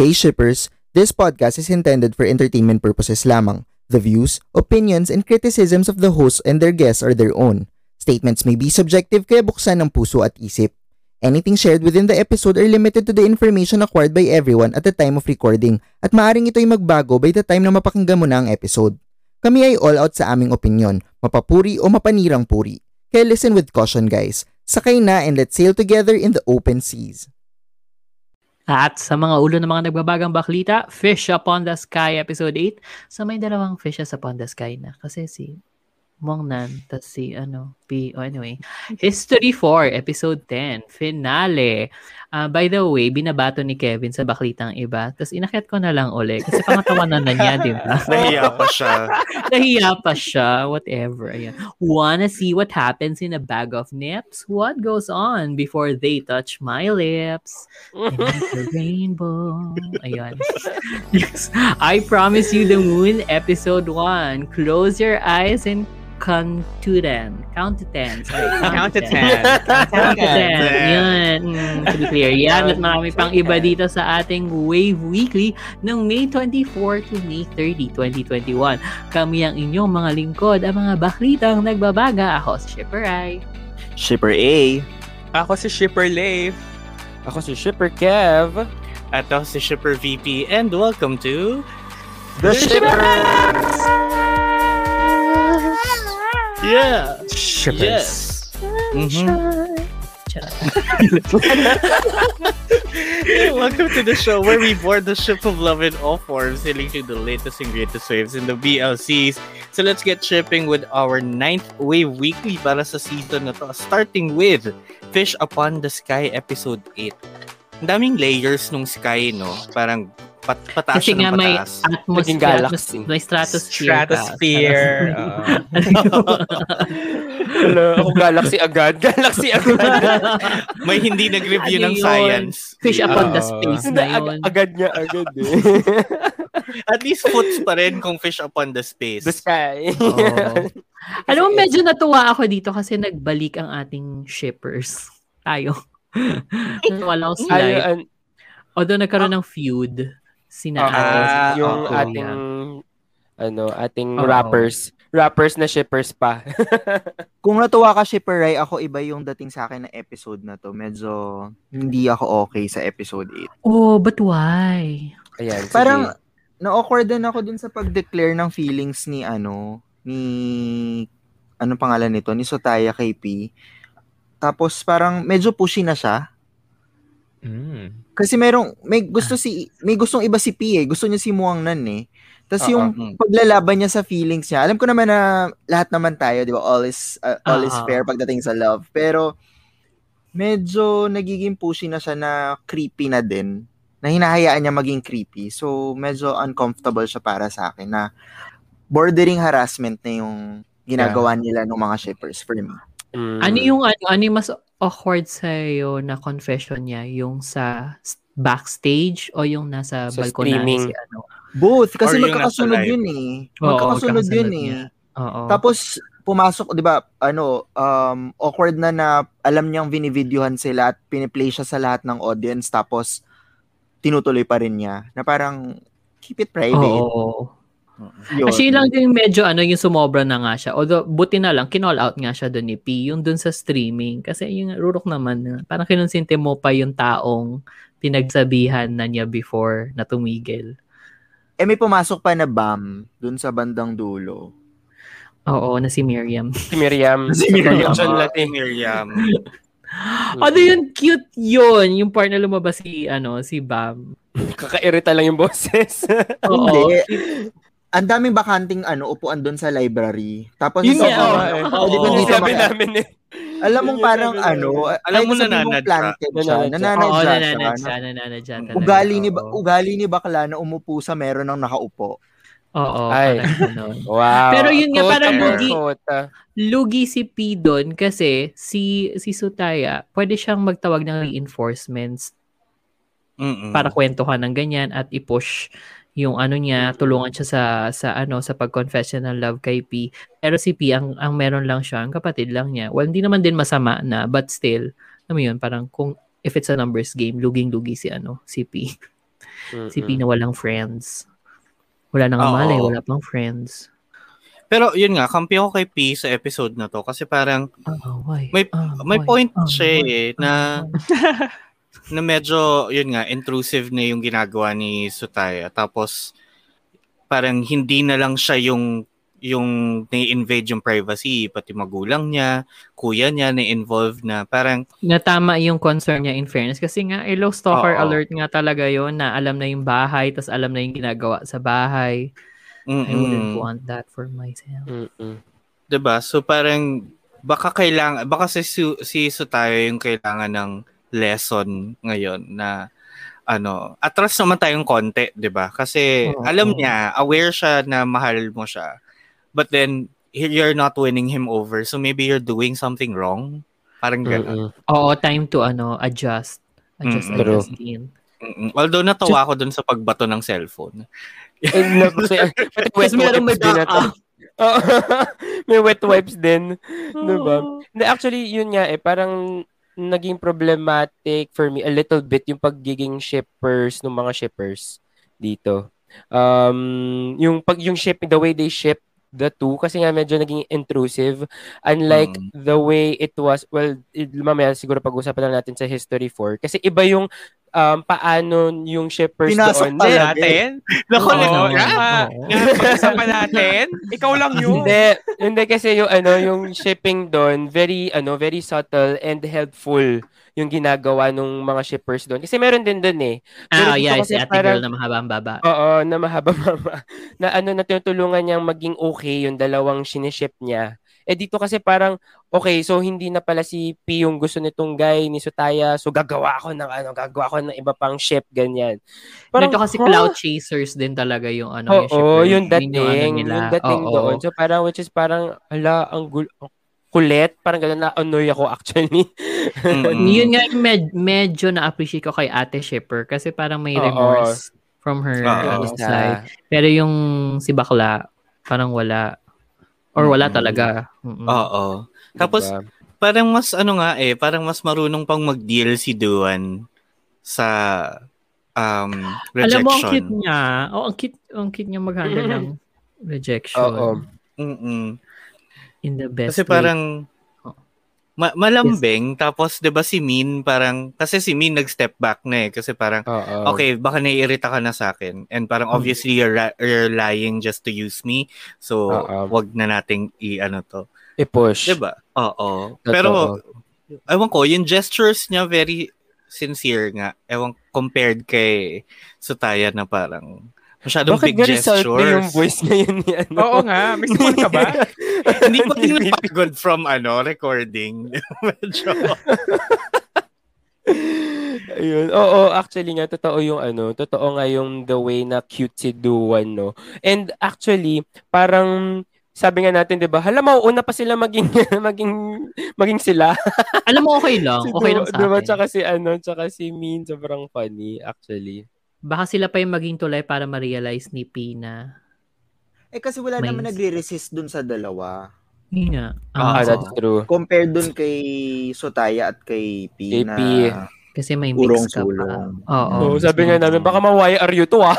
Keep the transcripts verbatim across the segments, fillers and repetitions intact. Hey shippers, this podcast is intended for entertainment purposes lamang. The views, opinions, and criticisms of the hosts and their guests are their own. Statements may be subjective kaya buksan ang puso at isip. Anything shared within the episode are limited to the information acquired by everyone at the time of recording at maaaring ito'y magbago by the time na mapakinggan mo na ang episode. Kami ay all out sa aming opinyon, mapapuri o mapanirang puri. Kaya listen with caution guys. Sakay na and let's sail together in the open seas. At sa mga ulo ng mga nagbabagang baklita, Fish Upon the Sky episode eight. So may dalawang fishes upon the sky na kasi si Mongnan, tas si ano, P. Oh, anyway. History for episode ten, finale. Uh, by the way, binabato ni Kevin sa baklitang iba. Tapos inakyat ko na lang ulit kasi pangatawanan na niya, di ba? Nahiya pa siya. Nahiya pa siya. Whatever. Ayan. Wanna see what happens in a bag of nips? What goes on before they touch my lips? The rainbow. Ayan. Yes. I Promise You the Moon, episode one. Close your eyes and count to ten. Count to ten. Sorry. Count to ten. Count to ten. Yan. To be clear. Yan. At marami pang iba dito sa ating Wave Weekly ng May twenty-fourth to May thirtieth, twenty twenty-one. Kami ang inyong mga lingkod, ang mga baklitang nagbabaga. Ako si Shipper I. Shipper A. Ako si Shipper Leif. Ako si Shipper Kev. At ako si Shipper V P. And welcome to The, The Shippers! Shippers! Yeah. Shippers. Yes. Mm-hmm. Hey, welcome to the show where we board the ship of love in all forms, sailing through the latest and greatest waves in the B L Cs. So let's get shipping with our ninth Wave Weekly para sa season na to, starting with Fish Upon the Sky episode eight. Ang daming layers nung sky, no? Parang Pat- pataas kasi nga may pataas. Atmosphere, galaxy. May stratosphere. Stratosphere. Hello, ako galaxy agad. Galaxy agad. May hindi nag-review ano ng yun? Science. Fish upon uh, the space na yun. Ag- agad niya, agad eh. At least foots pa rin kung Fish Upon the Space. The sky. Oh. Alam mo, medyo natuwa ako dito kasi nagbalik ang ating shippers. Tayo. Walang slide. Although nagkaroon uh, ng feud. Sina uh, uh, yung oh, ating yeah. ano, ating oh, rappers, rappers na shippers pa. Kung natuwa ka shipper ay ako iba yung dating sa akin na episode na to. Medyo hindi ako okay sa episode eight. Oh, but why? Ayan, parang na-awkward din ako dun sa pag-declare ng feelings ni ano, ni ano pangalan nito, ni Sotaya K P. Tapos parang medyo pushy na siya. Mm. Kasi merong may gusto si may gustong iba si P eh. Gusto niya si Mongnan eh. Tapos uh-huh. yung paglalaban niya sa feelings niya. Alam ko naman na lahat naman tayo, 'di ba? All is uh, all uh-huh. is fair pagdating sa love. Pero medyo nagiging pushy na siya na creepy na din. Na hinahayaan niya maging creepy. So medyo uncomfortable siya para sa akin na bordering harassment na yung ginagawa yeah. nila ng mga shippers for me. Mm. Ano yung ano, ano yung mas awkward sa'yo na confession niya, yung sa backstage o yung nasa so balkonan si ano? Both, kasi magkakasunod yun eh. Oo, magkakasunod yun niya. eh. Oo. Tapos pumasok, di ba, ano, um, awkward na na alam niyang binivideohan sila at piniplay siya sa lahat ng audience tapos tinutuloy pa rin niya na parang keep it private. Oo. Yun. Actually lang yung medyo ano yung sumobra na nga siya. Although buti na lang kinall out nga siya doon ni P, yung doon sa streaming kasi yung rurok naman parang kinonsente mo pa yung taong pinagsabihan na niya before na tumigil. Eh may pumasok pa na bam doon sa bandang dulo. Oo, na si Miriam. Si Miriam. si Miriam. John Latte Miriam. Ano yun, cute yun. Yung part na lumabas si, ano, si Bam. Kakairita lang yung boses. Oo. Ang daming bakanting ano, upuan doon sa library. Tapos yun nga, oo. Hindi sabi namin eh. Alam mong parang ano, alam mo nananad siya. Nananad siya. Nananad siya. Nananad siya. Ugali ni bakla na umupo sa meron ng nakaupo. Oo. Ay. Wow. Pero yun nga parang lugi. Lugi si P doon kasi si si Sotaya, pwede siyang magtawag ng reinforcements Mm-mm. para kwentuhan ng ganyan at i-push yung ano niya, tulungan siya sa sa ano sa pag-confession ng love kay P. Pero si P ang ang meron lang siya, ang kapatid lang niya. Well, hindi naman din masama na, but still, alam mo yun, parang kung if it's a numbers game, luging-lugi si ano, si P. Mm-mm. Si Pina walang friends. Wala nang malay, wala pang friends. Pero yun nga, kampi ko kay P sa episode na to kasi parang oh, may oh, may point oh, siya oh, eh, oh, na oh. na medyo yun nga intrusive na yung ginagawa ni Sutaya. Tapos parang hindi na lang siya yung yung na-invade yung privacy, pati magulang niya, kuya niya na-involve na parang... Natama yung concern niya in fairness kasi nga, eh, low stalker oo. Alert nga talaga yon na alam na yung bahay tas alam na yung ginagawa sa bahay. Mm-mm. I wouldn't want that for myself. Mm-mm. Diba? So parang baka kailangan, baka si, si Sutayo yung kailangan ng lesson ngayon na ano, atras naman tayong konti, diba? Kasi oh, alam niya, aware siya na mahal mo siya. But then, you're not winning him over. So maybe you're doing something wrong. Parang gano'n. Oo, time to ano adjust. Adjust, mm-mm. adjust din. Mm-mm. Although natawa ako dun sa pagbato ng cellphone. Kasi meron may backup. May wet wipes din. Diba? Actually, yun nga eh. Parang naging problematic for me a little bit yung pagiging shippers ng mga shippers dito. Um, yung pag yung ship, the way they ship the two kasi nga medyo naging intrusive unlike mm. the way it was well it, mamaya siguro pag-usapan natin sa history four kasi iba yung um, paano yung shippers pinasok doon pinasok natin nakulit oh, na pag-usapan natin ikaw lang yun hindi, hindi kasi yung ano yung shipping doon very ano very subtle and helpful yung ginagawa nung mga shippers doon kasi meron din doon eh pero oh yeah kasi si ate girl na mahabang baba oo na mahabang baba na ano na tinutulungan niyang maging okay yung dalawang siniship niya eh dito kasi parang okay so hindi na pala si P yung gusto nitong guy ni Sutaya so gagawa ako ng ano gagawa ako ng iba pang ship ganyan parang, dito kasi huh? cloud chasers din talaga yung ano oh, yung ship oh yung dating yung, yung dating oh, doon so parang which is parang ala ang gulo kulit. Parang gano'n, na-annoy ako actually. Mm-hmm. Yun nga, med- medyo na-appreciate ko kay Ate Shipper kasi parang may remorse uh-oh. From her uh-oh. Side. Pero yung si Bakla, parang wala. Or wala mm-hmm. talaga. Mm-hmm. Oo. Tapos, diba? Parang mas ano nga eh, parang mas marunong pang mag-deal si Duan sa um, rejection. Alam mo, ang cute niya. Oh, ang cute, ang cute niya mag-handle mm-hmm. ng rejection. Oo. Mm-mm. In the best kasi way. Parang oh. ma- malambing yes. Tapos 'di ba si Min parang kasi si Min nag-step back na eh kasi parang oh, oh. okay baka naiirita ka na sa akin and parang obviously you're, ra- you're lying just to use me so oh, oh. wag na nating i-ano to i-push 'di ba oo pero ewan ko yung gestures niya very sincere nga ewan compared kay Sutaya na parang masyadong bakit big gestures. Bakit very salty yung voice ngayon ni ano? Oo nga. May simon ka ba? Hindi ko din napagod from ano, recording. Medyo. Ayun. Oo, actually nga, totoo yung ano, totoo nga yung the way na cute si Duan, no? And actually, parang sabi nga natin, di ba, hala, mauuna pa sila maging, maging, maging sila. Alam mo, okay lang. Si okay du- lang sa diba? Akin. Tsaka si ano, tsaka si Min, sobrang funny, actually. Baka sila pa yung maging tulay para ma-realize ni Pina. Eh kasi wala may... naman nagre-resist dun sa dalawa. Hindi nga. Ah, oh, that's true. Compared dun kay Sutaya at kay Pina. K P. Kasi may mix ka pa. Oo. So, sabi nga namin, baka ma-Y R U to ah.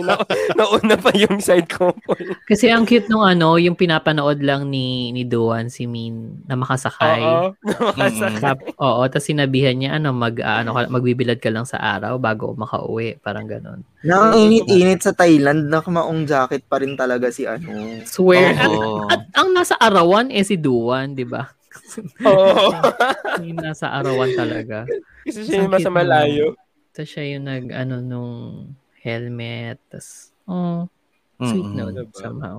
na, nauna pa yung side couple. Kasi ang cute nung ano, yung pinapanood lang ni ni Duan, si Min, na makasakay. Oo, na makasakay. Mm-hmm. Oo, tapos sinabihan niya, ano, mag, uh, ano, magbibilad ka lang sa araw bago makauwi. Parang ganun. Nang-init-init sa Thailand, nakamaong jacket pa rin talaga si ano. Swear. Oh. At, at ang nasa arawan eh si Duan, di ba? Oo. Yung nasa arawan talaga. Kasi siya yung nasa malayo. Tapos siya yung nag, ano, nung helmet. Tapos, oh, sweet mm-hmm. note diba? Somehow.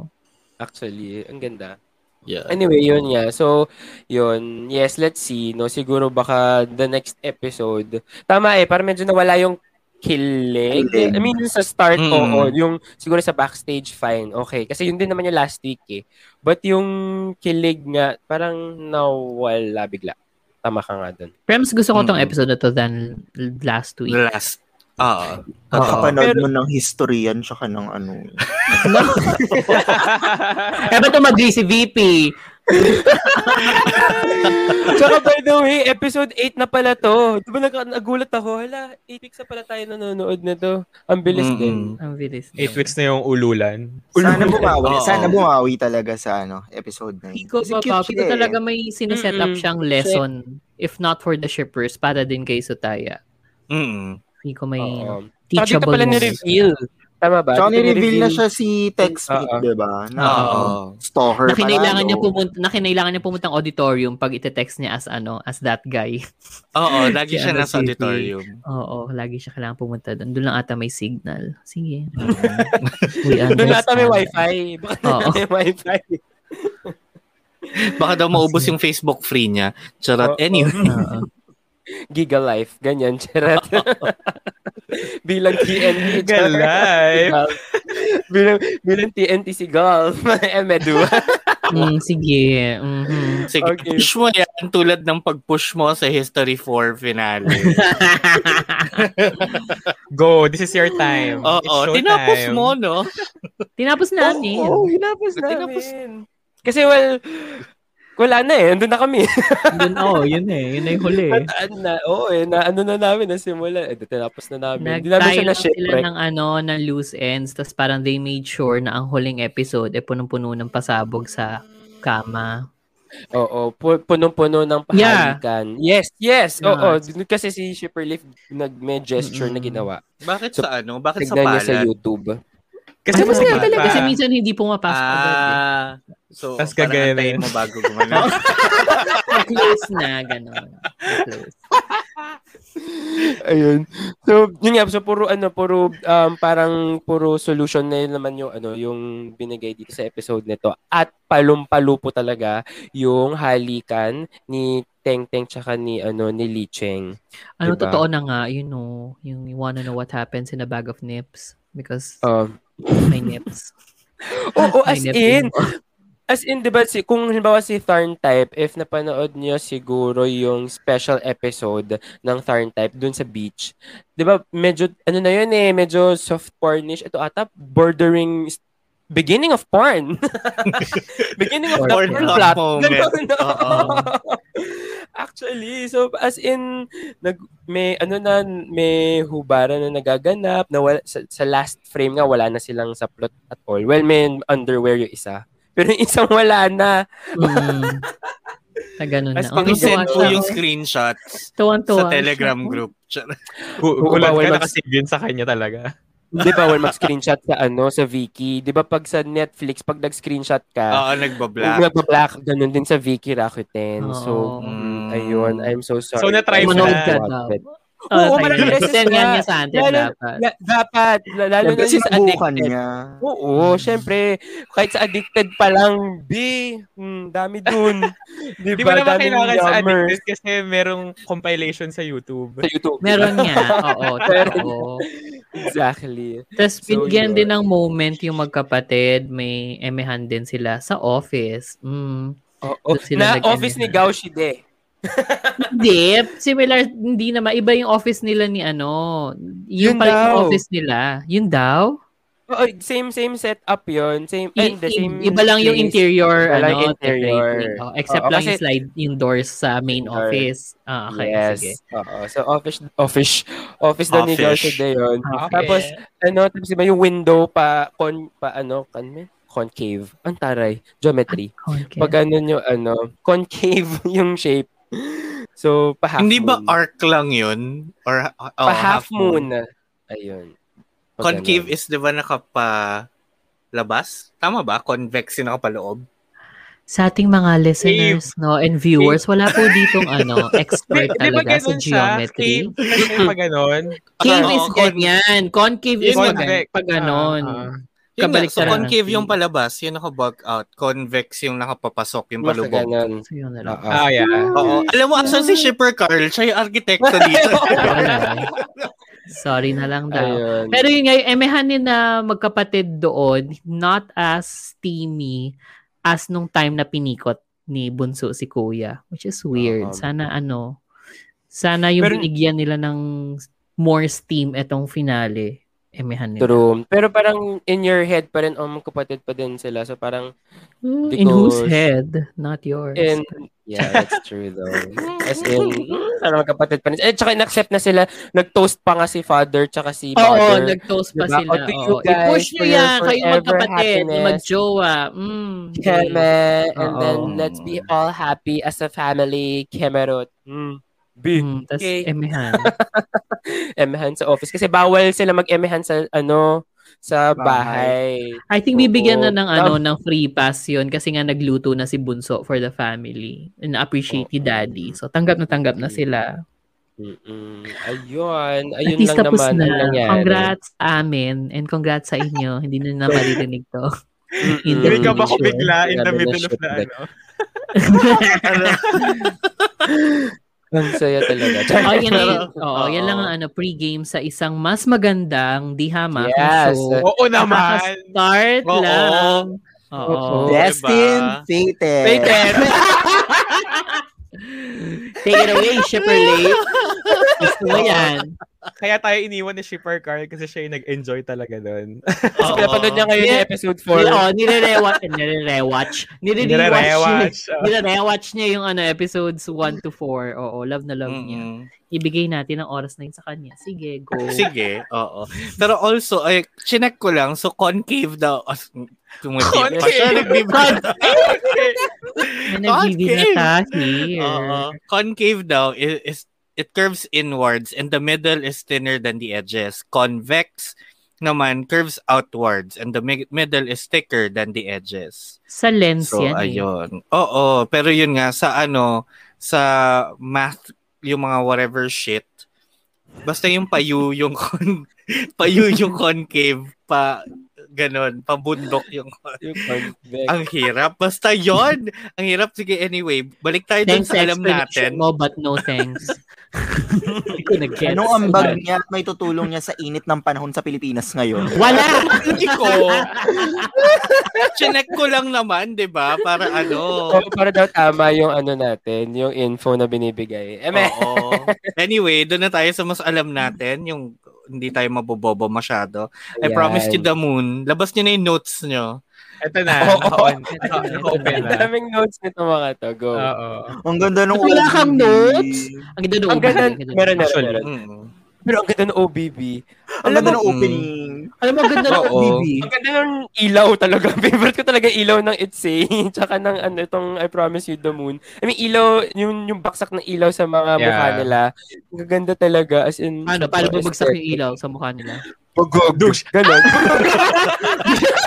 Actually, ang ganda. Yeah. Anyway, yun nga. Yeah. So, yun. Yes, let's see. No, siguro baka the next episode. Tama eh, parang medyo nawala yung kilig. I mean, sa start, mm. oo. Yung, siguro sa backstage, fine. Okay. Kasi yun din naman yung last week eh. But yung kilig nga, parang nawala bigla. Tama ka nga dun. Prems, gusto ko tong mm. episode na to than last week. Last. Oo. Kakapanood mo ng history yan, tsaka ng ano. Eh, ba't mag-G C V P? Tsaka by the way, episode eight na pala to. Di ba nagulat ako? Hala, eight weeks na pala tayo nanonood na to. Ang bilis mm-hmm. din. Ang bilis. eight weeks na yung ululan. Ululan. Sana bumawi. Oh. Sana bumawi talaga sa ano episode nine. Iko ba, Pao? Ito talaga may sineset up siyang lesson. Ship. If not for the shippers, para din kay Sutaya. Mm-hmm. Iko may uh-oh. Teachable. Sabi ka pala ni-reveal. Tama ba? So, ni-reveal na siya si Textbook, uh, diba? Na uh, stalker na kinailangan niya pumunta, na kinailangan niya pumunta ng auditorium pag ite-text niya as ano, as that guy. Oo, lagi siya nasa auditorium. Oo, lagi siya kailangan pumunta doon. Doon lang ata may signal. Sige. Doon ata may wifi. Baka may wifi. Baka daw maubos yung Facebook free niya. Charot. Anyway. Giga life, ganyan, charot. Bilang T N T, Giga life. bilang, bilang T N T si Golf, eh, medua. Mm, sige. Mm-hmm. Sige, okay. Push mo yan tulad ng pag-push mo sa History four finale. Go, this is your time. Oo, oh, oh, tinapos time. Mo, no? Tinapos namin. Oo, oh, oh, tinapos namin. Tinapos... Kasi, well... Wala na eh. Andun na kami. Andun, oh, yun eh. Yun na yung huli. Oo oh, eh. Na, ano na namin na simula. Eh, tinapos na namin. Nagtayo na sila ng ano, ng loose ends. Tapos parang they made sure na ang huling episode eh punong-puno ng pasabog sa kama. Oo, pu- punong-puno ng pahalikan. Yeah. Yes, yes. Yeah. Oo, kasi si Shipper Leaf nag-may gesture mm-hmm. na ginawa. Bakit so, sa ano? Bakit sa palad? Tignan niya sa YouTube. Kasi mas ah, talaga kasi minsan hindi pumapasok agad. Ah, eh. So, tas parang antayin mo bago gumana. Close na, gano'n. Close. Ayun. So, yun nga. So, puro, ano, puro, um, parang puro solution na yun naman yung, ano, yung binigay dito sa episode nito. At palumpalupo talaga yung halikan ni Teng-Teng tsaka ni, ano, ni Lee Cheng. Ano, diba? Totoo na nga, you know, yung you wanna know what happens in a bag of nips. Because... Um, my nips. Oo, oh, oh, as in, as in, diba, si, kung halimbawa si Tharn Type, if napanood niyo siguro yung special episode ng Tharn Type dun sa beach, diba, medyo, ano na yun eh, medyo soft pornish. Ito ata, bordering, beginning of porn. Beginning of porn, the porn plot. Actually, so as in nag may ano na may hubara na nagaganap na wala, sa, sa last frame nga wala na silang sa plot at all. Well, may underwear yung isa. Pero yung isang wala na. Mm. Na ganun na. Pang-send po yung screenshots tuwan-tuwan sa Telegram group. Kukulan ka na kasi yun sa kanya talaga. Di ba, well, mag-screenshot sa ano, sa Viki. Di ba, pag sa Netflix, pag nag-screenshot ka, oo, nagbablack. Nagbablack, ganun din sa Viki Rakuten. Oo. So, mm, ayun, I'm so sorry. So, na-try mo na. Oo, maraming beses na. Dapat, lalo na sa addicted. Oo, syempre, kahit sa addicted pa lang, B, hmm, dami dun. Di ba naman kailangan sa addicted kasi merong compilation sa YouTube. Sa YouTube. Meron niya, oo. Oo. Exactly. Tapos bigyan so, din ng moment yung magkapatid, may emehan din sila sa office. Mm. Oh, oh. Na office ni Gaushide. Hindi. Similar, hindi naman. Iba yung office nila ni ano. Yung pala yung office nila. Yun daw? Oh, same same setup yun. Same, I, the same iba lang yung interior. Iba lang ano, interior. Oh, except oh, oh, lang yung slide indoors sa main indoor. Office. Ah, okay. Yes. Sige. Oh, so, office, office, office na ni Joshua today yun. Okay. Tapos, ano, tapos iba yung window pa, con, pa ano, kan may? Concave. Ang taray. Geometry. Concave. Pag ano nyo, ano, concave yung shape. So, pa-half moon. Hindi ba arc lang yun? Or, oh, pa-half moon. moon. Ayun. Pag concave ganun. Is, di ba, nakapalabas? Tama ba? Convex yung nakapaloob? Sa ating mga listeners, no, and viewers, wala po ditong, ano, expert talaga sa geometry. Cave, kasi pa ganon. Cave is ganyan. Concave is pag ganon. Kabalik so, concave yung palabas, yung naka-bug out. Convex yung nakapapasok, yung palubog. So, yun na lang. Ah, yeah. Oo. Alam mo, actually, si Shipper Carl, siya yung arkitekto dito. Sorry na lang daw. Ayun. Pero yun nga, yung emehanin na magkapatid doon, not as steamy as nung time na pinikot ni Bunso si Kuya. Which is weird. Uh-huh. Sana ano, sana yung pero, binigyan nila ng more steam etong finale. emehan nila. True. Pero parang in your head pa rin, um, kapatid pa din sila. So parang, because, in whose head? Not yours. In, yeah, that's true though. As in, parang kapatid pa rin. Eh, tsaka in-accept na sila. Nag-toast pa nga si father tsaka si mother. Oo, nag-toast pa diba? Sila. Oh, guys, i-push nyo yan. Kayong magkapatid. Mag-jowa. Mm, Keme. And oh. Then, let's be all happy as a family. Kemerot. Mm. Big. Mm, tas okay. Emehan. Emehan sa office. Kasi bawal sila mag-emehan sa, ano, sa bahay. I think bibigyan na ng, ano, ng free pass yun kasi nga nagluto na si Bunso for the family. And appreciate ni Daddy. So, tanggap na tanggap na sila. Mm-mm. Ayun. Ayun lang naman na. Ang nangyari. Congrats amin and congrats sa inyo. Hindi na na maririnig to. Hindi ka ba ko bigla in the middle of the, ano? Ang saya talaga. Oh, yan, yan. Oo, yan lang ang ano, pre-game sa isang mas magandang Di Hamak. Yes. So, oo naman. Start oo. Lang. Oo. Destined Fated. Fated. Take it away, Shipper Late. Gusto mo yan. Kaya tayo iniwan ni Shipper Carl kasi siya yung nag-enjoy talaga doon. Kasi pinapanood niya ngayon yung episode four. Oo, nire-rewatch. Nire-rewatch. Nire-rewatch. Nire-rewatch niya yung ano, episodes one to four. Oo, love na love mm-hmm. niya. Ibigay natin ang oras na yun sa kanya. Sige, go. Sige, oo. Pero also, ay, chinek ko lang. So, concave daw. Tumutip pa siya. Nagbibigay. Nagbibigay na tayo. Concave daw is, is it curves inwards and the middle is thinner than the edges. Convex naman curves outwards and the mi- middle is thicker than the edges. Sa lens so, yan. So, ayun. Eh. Oo, pero yun nga, sa ano, sa math, yung mga whatever shit, basta yung payu, yung, con- payu yung concave, pa, ganon, pabundok yung, yung convex. Ang hirap. Basta yon. Ang hirap. Sige, anyway, balik tayo dun sa alam natin. Mo, but no thanks. Anong ambag niya at may tutulong niya sa init ng panahon sa Pilipinas ngayon? Wala! Hindi ko. Chinek ko lang naman, di ba? Para ano. So, para daw tama yung ano natin, yung info na binibigay. Oo. Anyway, doon na tayo sa mas alam natin, yung hindi tayo mabobobo masyado. Ayan. I Promise You the Moon. Labas niyo na yung notes niyo. Ito na. Oo. Ang daming notes nito mga to. Go. Oo. Ang ganda ng O B B. Wala kang notes? Ang ganda ng O B B. Meron na. Pero ang ganda ng O B B. Ang ganda ng opening. Alam mo, ang ganda ng O B B. Ang ganda ng ilaw talaga. Favorite ko talaga ilaw ng Itzy. Tsaka ng ano, itong I Promise You the Moon. I mean, ilaw, yung, yung baksak ng ilaw sa mga yeah. mukha nila. Ang ganda talaga. As in, ano, paano ba bagsak yung ilaw sa mukha nila? Pagog. Ganon.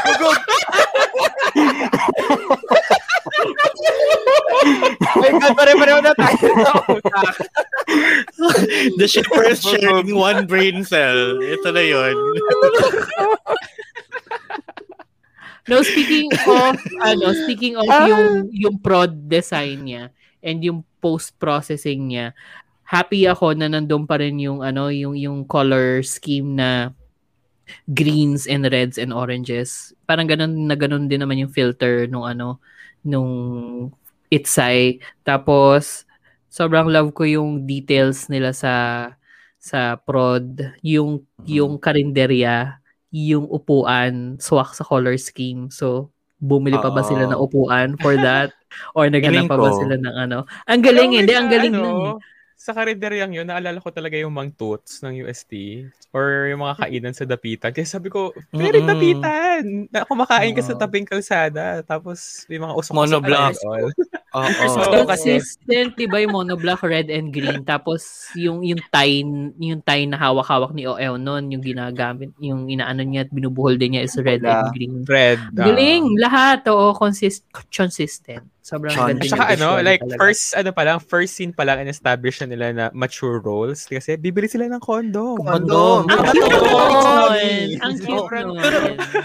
Pagog. May God, pare-pareho na tayo sa utak. The shipper is sharing one brain cell. Ito na yun. No, speaking of, ano, speaking of ah. yung, yung prod design niya and yung post-processing niya, happy ako na nandun pa rin yung, ano, yung, yung color scheme na greens and reds and oranges. Parang ganun na ganun din naman yung filter nung ano, nung Itzy. Tapos, sobrang love ko yung details nila sa sa prod. Yung, yung karinderya, yung upuan, swak sa color scheme. So, bumili pa ba sila ng upuan for that? Or naghanap pa ba sila ng ano? Ang galing, hindi. Ang galing ano, na. Sa karinderyang yun, naalala ko talaga yung Mang Toots ng U S T or yung mga kainan sa dapitan. Kasi sabi ko, very mm-hmm. dapitan! Na, kumakain ka uh-huh. sa tabing kalsada. Tapos, yung mga usok monoblock. So, consistent, diba yung monoblock, red and green. Tapos, yung yung tine, yung tine na hawak-hawak ni O L nun, yung ginagamit, yung inaano niya at binubuhol din niya is red yeah. and green. Red. Galing! Uh-huh. Lahat, oo, consist- consistent. Sobrang ganda niya. Saka ano, like, talaga. first, ano pa lang, first scene pa lang, in-establish na nila na mature roles. Kasi, bibili sila ng condom. Condom. Ang cute nun. Ang cute nun. Pero,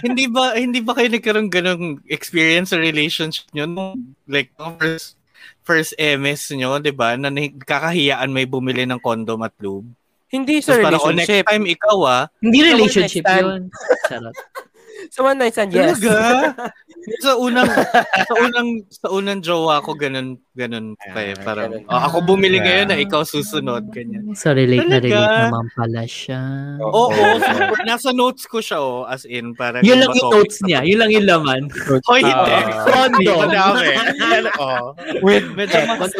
hindi ba, hindi ba kayo nagkaroon ganong experience or relationship nyo nung, like, first, first M S nyo, di ba, na kakahiyaan may bumili ng condom at lube? Hindi sa so, relationship. Para, oh, next time, ikaw ah. Hindi relationship yun. Charot. So, one night stand, yes. Talaga? Sa unang sa unang sa unang jowa ko ganun ganun pa eh, parang oh, ako bumili ngayon na ikaw susunod kanya. So relate talaga? Na relate naman pala siya. Oo, oh, oh, super. Nasa notes ko siya oh, as in parang yun lang yung notes niya, yun lang yung laman. Hoy, hindi. Kondo. Oh. Wait, medyo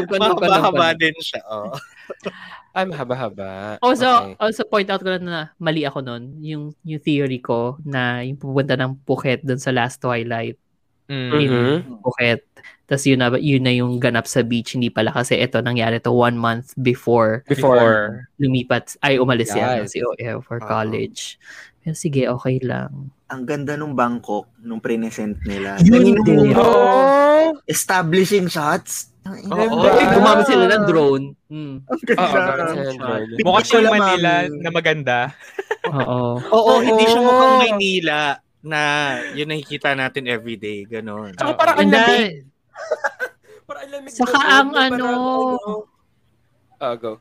mahaba-haba din siya oh. I'm haba-haba. Also, okay. also point out ko lang na mali ako nun. Yung, yung theory ko na yung pupunta ng Phuket dun sa Last Twilight. Mm-hmm. In Phuket. Tapos yun na, yun na yung ganap sa beach. Hindi pala kasi ito nangyari to one month before. Before. Lumipat. Ay, umalis yan. Yes. Si O F for uh-huh. college. Pero sige, okay lang. Ang ganda nung Bangkok, nung pre-present nila. Yun din. Oh! Establishing shots. Oo, gumamit sila ng drone. Mm. Mukhang siya Manila na maganda. Oo. Oo, hindi siya mukhang Manila na yun nakikita natin everyday. Ganon. Saka parang ang lamig. Saka ang ano... Ah, go.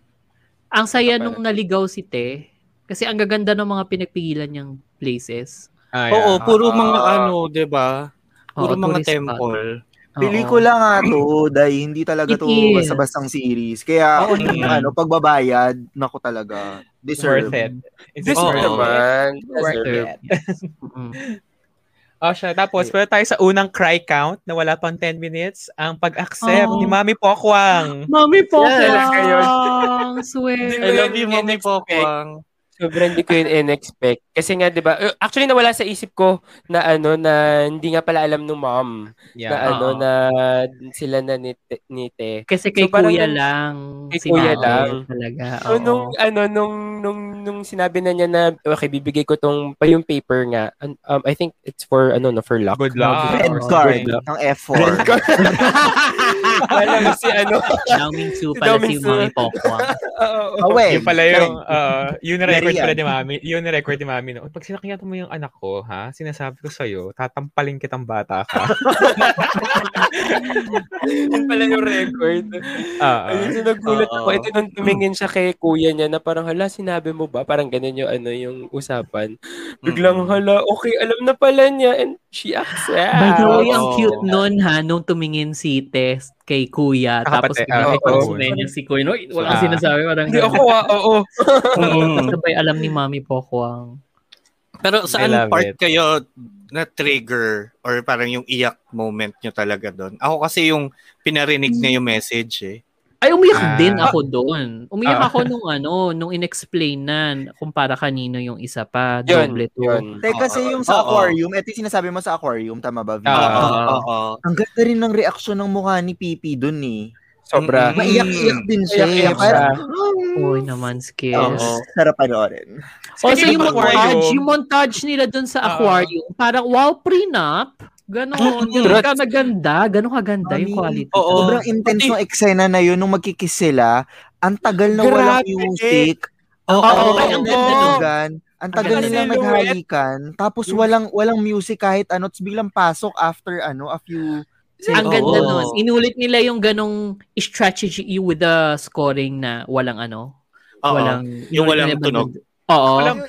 Ang saya nung naligaw si Te. Kasi ang gaganda ng mga pinagpigilan niyang places. Ah, yeah. Oo, puro uh, mga ano, diba? Puro oo, mga temple. Uh, Pelikula nga to, dahil hindi talaga to basta-bastang series. Kaya, oh, ano, pagbabayad, naku talaga, deserve. Worth it. It's deserve oh, man. Worth it. O siya, tapos, pero tayo sa unang cry count na wala pang ten minutes, ang pag-accept oh. ni Mami Pokwang. Mami Pokwang! Sweet. I love you, Mami Pokwang. Sobrang hindi ko yun in-expect. Kasi nga, di ba, actually nawala sa isip ko na ano, na hindi nga pala alam ng mom. Yeah. Na uh-oh. ano, na sila na ni, ni Te. Kasi kay so, kuya parang, lang. Kay si kuya lang. Talaga. So, nung, ano, nung, nung, nung sinabi na niya na, okay, bibigay ko tong, pa yung paper nga, um, I think it's for, ano, no, for luck. Good luck. Red oh, card. Ang F four. Red card. Alam si, ano. Daomingsu pala si Mami Pokwang. Yung pala yung, uh, yun na record pala ni Mami. Yun record ni Mami. No? Pag sinakyan mo yung anak ko, ha? Sinasabi ko sa'yo, tatampalin kitang bata ka. Yun pala yung record. Uh-oh. Ayun, so nagulat ako. Ito nung tumingin siya kay kuya niya na parang, hala, sinabi mo ba? Parang ganun yung, ano, yung usapan. Biglang, hala, okay, alam na pala niya. And she accepts. By the way, ang cute nun, ha? Nung tumingin si Tess kay kuya, ah, tapos pinag-explain oh, oh. niya si kuya. No, walang ah. sinasabi. Parang hindi ako, ah, oo. Sabay alam ni Mami Pokwang. Pero saan part it. kayo na-trigger or parang yung iyak moment nyo talaga doon? Ako kasi yung pinarinig niya yung message eh. Ay, umiyak ah. din ako doon. Umiyak ah. ako nung ano, nung in-explain na kung para kanino yung isa pa. Yun, doble yun. Teka, kasi oh, yung sa oh, aquarium, eto yung sinasabi mo sa aquarium, tama ba? Oo. Oh, oh, oh. Ang ganda rin ng reaksyon ng mukha ni Pipi doon eh. Sobra. Mm-hmm. Maiyak-iyak din siya. Maiyak-iyak siya. Uy naman, skis. Oo. Sarap panoorin. O, so yung montage, yung montage nila dun sa aquarium, uh, parang wow, prenup. Ganon. Ganon ka maganda. Ganon kaganda yung quality. Oo. Sobrang intense yung eksena na yun nung magkikiss sila. Ang tagal na walang music. Oo. Ang ganda nun. Ang tagal nila naghalikan. Tapos walang walang music kahit ano. Tapos biglang pasok after ano, a few... Ang oh, ganda nun. Inulit nila yung ganong strategy with the scoring na walang ano. Uh-oh. Walang yung walang tunog. Oo. Walang,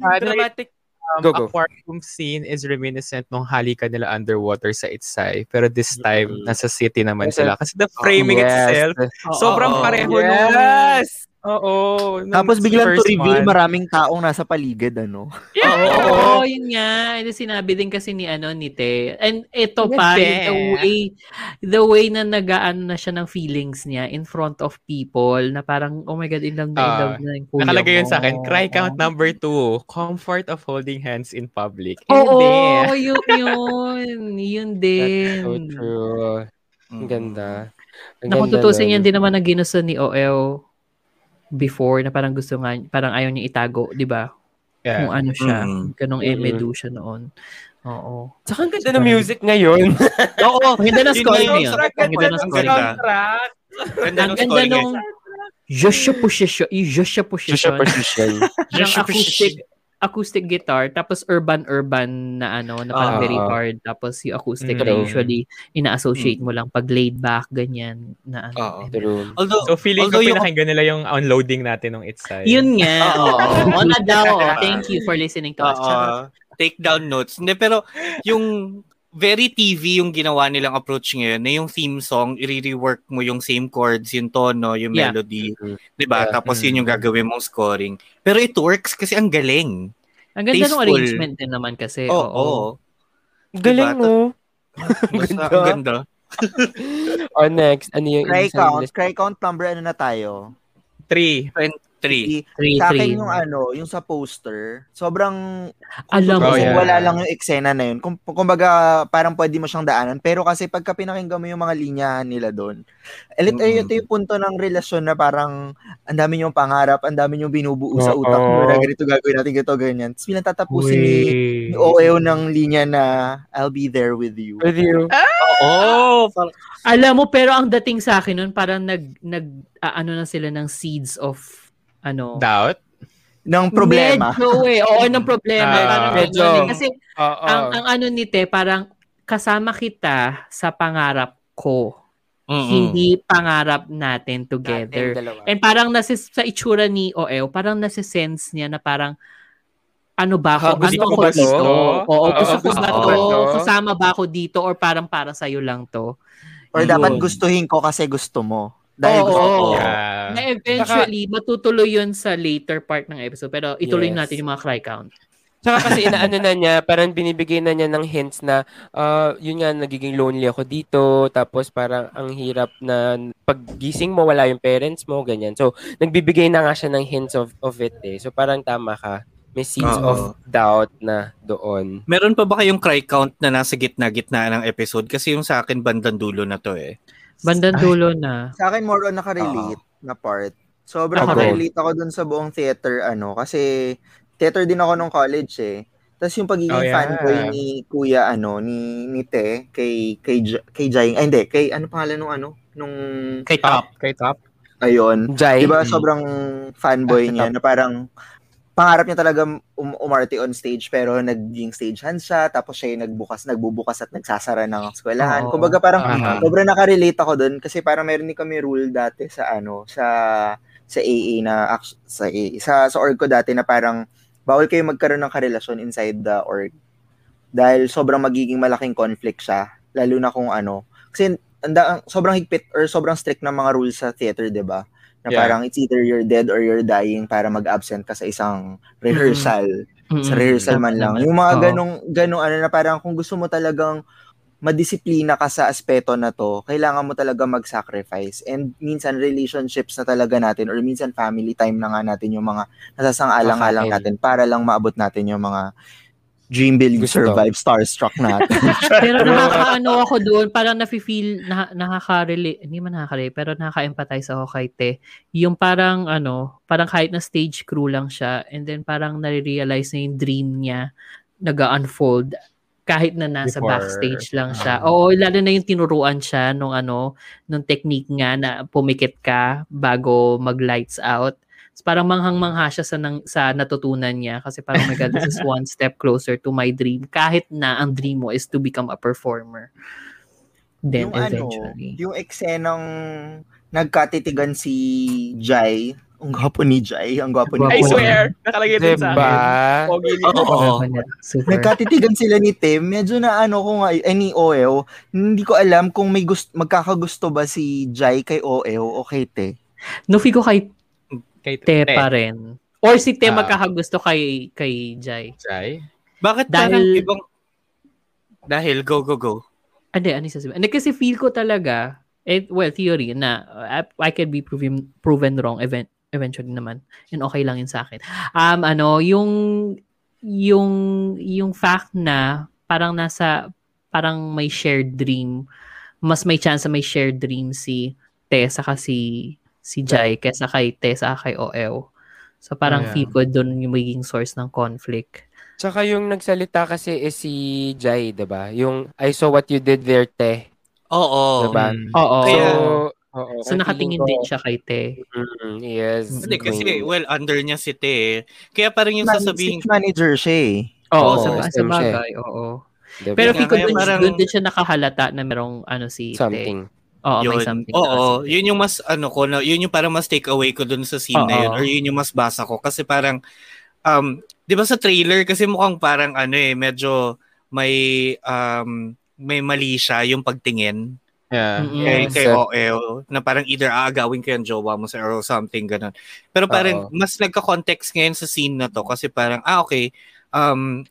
uh, dramatic um, go, go. aquarium scene is reminiscent nung halika nila underwater sa Itzy. Pero this time, mm-hmm. nasa city naman sila. Kasi the framing oh, yes. itself, oh, sobrang oh, pareho yes. nung... Yes! Oo. Tapos biglang to reveal, maraming taong nasa paligid, ano? Yeah! Oo, yun nga. Sinabi din kasi ni, ano, ni Te. And ito pa, the way, the way na nagaan na siya ng feelings niya in front of people na parang, oh my God, in love na, in love na yung kuya mo. Nakalagay yun sa akin, cry count number two, comfort of holding hands in public. Oo, yun yun. Yun din. That's so true. Ang ganda. Naku, tutusin yan din naman na ginusto ni O L before na parang gusto nga, parang ayaw niya itago, di ba? Yeah. Kung ano siya, mm-hmm. ganong emedu siya noon. Oo. Saka ang ganda so, ng music ngayon. Oo, oh, ang ganda ng scoring niya. Ang ganda ng scoring niya. Ang ganda ng Joshua Pusisho. Joshua Pusisho. Joshua Pusisho. Joshua Pusisho. Acoustic guitar, tapos urban-urban na ano, na parang uh, very hard. Tapos yung acoustic mm, na usually ina-associate mm. mo lang pag laid back, ganyan. Na, uh, ano, although, so feeling although ko yung, pinakinggan nila yung unloading natin ng Itzy. Yun nga. Oo. Oh, on daw. Thank you for listening to us. Uh, take down notes. Hindi, pero yung very T V yung ginawa nilang approach ngayon na yung theme song, i-rework mo yung same chords, yung tono, yung yeah. melody, mm-hmm. diba? Yeah. Tapos yun yung gagawin mong scoring. Pero it works kasi ang galing. Ang ganda ng arrangement din naman kasi. Oo. Oh, oh. Galing mo. Diba? Ang ganda. Or next, ano yung... Cry count, cry count number ano na tayo? Three. Three. Three. Sa akin yung ano, yung sa poster, sobrang alam mo, yeah. wala lang yung eksena na yun. Kung, kumbaga, parang pwede mo siyang daanan. Pero kasi pagka pinakinggan mo yung mga linyahan nila doon, mm-hmm. ito yung punto ng relasyon na parang ang dami yung pangarap, ang dami yung binubuo oh, sa utak mo oh. na ganito gagawin natin, ganito, ganyan. Tapos pinatatapusin ni, ni O E O ng linya na I'll be there with you. With you. Ah! Oh, parang... Alam mo, pero ang dating sa akin nun, parang nag, nag uh, ano na sila ng seeds of ano? Doubt? Nang problema. Medyo eh. Oo, ng problema. Uh, parang medyo. Kasi uh, uh, ang, ang ano nite, parang kasama kita sa pangarap ko. Uh-uh. Hindi pangarap natin together. Natin, and parang nasis, sa itsura ni O E O, parang nasisense niya na parang ano ba ako? Ha, ano ko ba dito? Oo, oo, gusto ko ba to? Kasama ba ako dito? Or parang para sa'yo lang to? Or yun. Dapat gustuhin ko kasi gusto mo. Dahil oh, oh. Yeah. Na eventually, saka, matutuloy yun sa later part ng episode. Pero ituloy yes. natin yung mga cry count. Saka kasi inaano na niya, parang binibigay na niya ng hints na, uh, yun nga, nagiging lonely ako dito. Tapos parang ang hirap na paggising mo, wala yung parents mo, ganyan. So, nagbibigay na nga siya ng hints of, of it eh. So, parang tama ka. May seeds Uh-oh. of doubt na doon. Meron pa ba kayong cry count na nasa gitna-gitna ng episode? Kasi yung sa akin, bandang dulo na to eh. Bandang dulo na. Sa akin, more on nakarelate Uh-oh. na part. Sobrang nakarelate ako dun sa buong theater, ano, kasi theater din ako nung college eh. Tapos yung pagiging oh, yeah. fanboy ni Kuya, ano, ni, ni Te, kay, kay, kay Jai, ay hindi, kay, ano pangalan nung ano, nung... Kay Top. Kay Top. Ayun. Jai. Diba sobrang fanboy ah, niya na parang... Pangarap niya talaga um- umarte on stage pero naging stagehand siya tapos siya yung nagbukas, nagbubukas at nagsasara ng eskwelahan. Oh, kumbaga parang uh-huh. sobrang nakarelate ako doon kasi parang meron din kami rule dati sa ano sa sa A A na sa A A, sa, sa org ko dati na parang bawal kayo magkaroon ng karelasyon inside the org dahil sobrang magiging malaking conflict siya lalo na kung ano kasi anda, sobrang higpit or sobrang strict ng mga rules sa theater, 'di ba? Na yeah. parang it's either you're dead or you're dying para mag-absent ka sa isang rehearsal. Mm-hmm. Sa rehearsal man lang. Yung mga ganong, ganong ano na parang kung gusto mo talagang madisiplina ka sa aspeto na to, kailangan mo talaga mag-sacrifice. And minsan relationships na talaga natin or minsan family time na nga natin yung mga nasasang-alang-alang natin para lang maabot natin yung mga dream building survive starstruck natin. Pero nakakaano ako doon, parang nafi-feel na nakaka-relate, hindi man nakaka-relate, pero nakaka-empathize ako kay Te. Yung parang ano, parang kahit na stage crew lang siya and then parang nare-realize na yung dream niya nag-unfold kahit na nasa Before, backstage lang siya. Oo, lalo na yung tinuruan siya nung ano, nung technique nga na pumikit ka bago mag-lights out. So, parang manghang-mangha siya sa, nang, sa natutunan niya kasi parang, oh my God, this is one step closer to my dream kahit na ang dream mo is to become a performer. Then, yung eventually. Ano, yung eksenang nagkatitigan si Jai, ang gwapo ni Jai, ang gwapo ni Jai. I swear, nakalagay din sa akin. Pogi ni Oo. Nagkatitigan sila ni Tim, medyo na ano ko nga, eh, ni O E O, hindi ko alam kung may gusto, magkakagusto ba si Jai kay O E O o kay Te. No, figo kay Te, Te pa rin. Or si Te uh, magkakagusto kay kay Jai. Jai? Bakit dahil ibang dahil go go go. Ande, ano sasabihin? Ande kasi feel ko talaga eh, well theory na I, I can be proven proven wrong event eventually naman. And okay lang yun sa akin. Um ano, yung yung yung fact na parang nasa parang may shared dream, mas may chance na may shared dream si Te sa kasi si Jai kaysa kay Tessa kay O L. So parang oh, yeah. feel ko doon yung magiging source ng conflict. Tsaka yung nagsalita kasi is si Jai, diba? Yung I saw what you did there, Te. Oo. Diba? Mm. Oo. So, yeah. so nakatingin ko, din siya kay Te. Mm-hmm. Yes. Kasi, kasi well, under niya si Te. Kaya parang yung sasabihin... manager siya Oo, oo sa bagay. Oo. Diba? Pero feel ko doon parang... siya nakahalata na merong ano si Something. Te. Oo, yun. May something. Oo, yun yung mas ano ko, no, yun yung parang mas take away ko dun sa scene Uh-oh. na yun or yun yung mas basa ko kasi parang um 'di ba sa trailer kasi mukhang parang ano eh medyo may um may mali siya yung pagtingin. Yeah. Mm-hmm. Kay, kay O L. Na parang either aagawin ko yung jowa mo or something, ganun. Pero parang uh-oh, mas nagka-context ngayon sa scene na to kasi parang, ah, okay, um,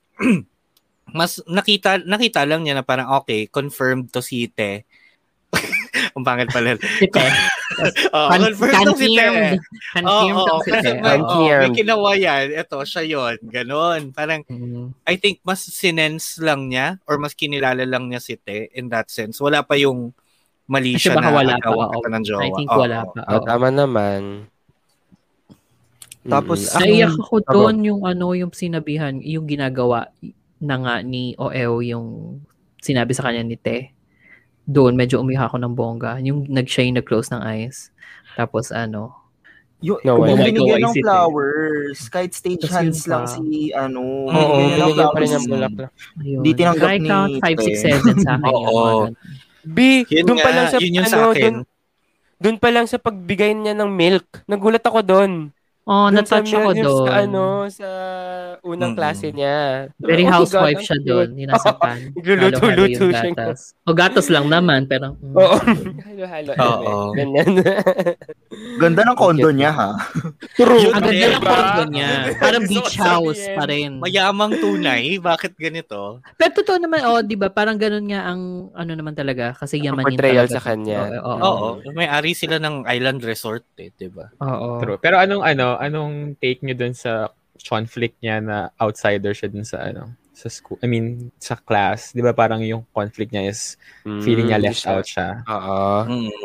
mas nakita nakita lang niya na parang, okay, confirmed to si Te. Ang pangit pala. Si Te. Oh, confirmed to si Te. Confirmed to si Te. May kinawa yan. Ito, siya yun. Ganon. Parang, mm-hmm, I think mas sinense lang niya or mas kinilala lang niya si Te in that sense. Wala pa yung mali siya na wala pa. Oh, I think oh, wala pa. Oh. Oh, tama naman. Tapos, mm-hmm, naiyak ako doon yung ano, yung sinabihan, yung ginagawa na nga ni O E O yung sinabi sa kanya ni Te. Doon, medyo umiha ako ng bongga. Yung nag-shine, nag-close ng eyes. Tapos ano, yung no, binigyan ng flowers, kahit stage hands lang si ano. Oo, binigyan pa rin ng bulaklak. Hindi tinanggap ni five, six, seven sa akin. Oo. B, doon pa lang sa ano, doon pa lang sa pagbigay niya ng milk. Nagulat ako doon. Oh, na-touch ako doon. Sa ano, sa unang mm. klase niya. Very housewife siya doon, ninasapan. Nagluluto-luto siya. O gatas lang naman, pero mm. oo. Halo-halo. Oh, eh. Ganyan. Ganda ng condo niya, ha. True. Ang ganda ng condo niya. Parang beach house pa rin. Mayamang tunay, bakit ganito? Pero totoo naman, oh, 'di ba? Parang ganoon nga ang ano naman talaga kasi yaman niya portrayal sa kanya. Oo, may-ari sila ng island resort, 'di ba? Oo. True. Pero anong ano, anong take niyo dun sa conflict niya na outsider siya dun sa ano, sa school, I mean sa class, 'di ba parang yung conflict niya is feeling niya left out siya. Oo.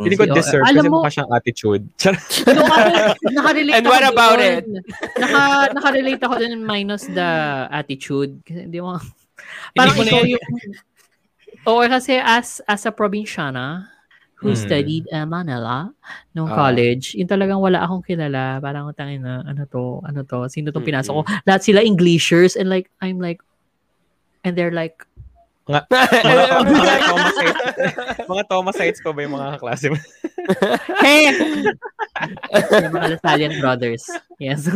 Hindi ko deserve kasi mukha siyang attitude. No, nakarelate. And what about it? Naka nakarelate ako dun minus the attitude kasi hindi mo parang ikaw yung oh, kasi as as a provinciana who hmm. studied uh, Manila nung uh, college, yung talagang wala akong kilala. Parang tangin na, ano to, ano to, sino tong pinasok ko? Mm-hmm. Lahat sila Englishers and like, I'm like, and they're like, mga, mga Thomasites, mga Thomasites ko ba yung mga kaklase mo? Hey! Yung mga Italian brothers. Yes.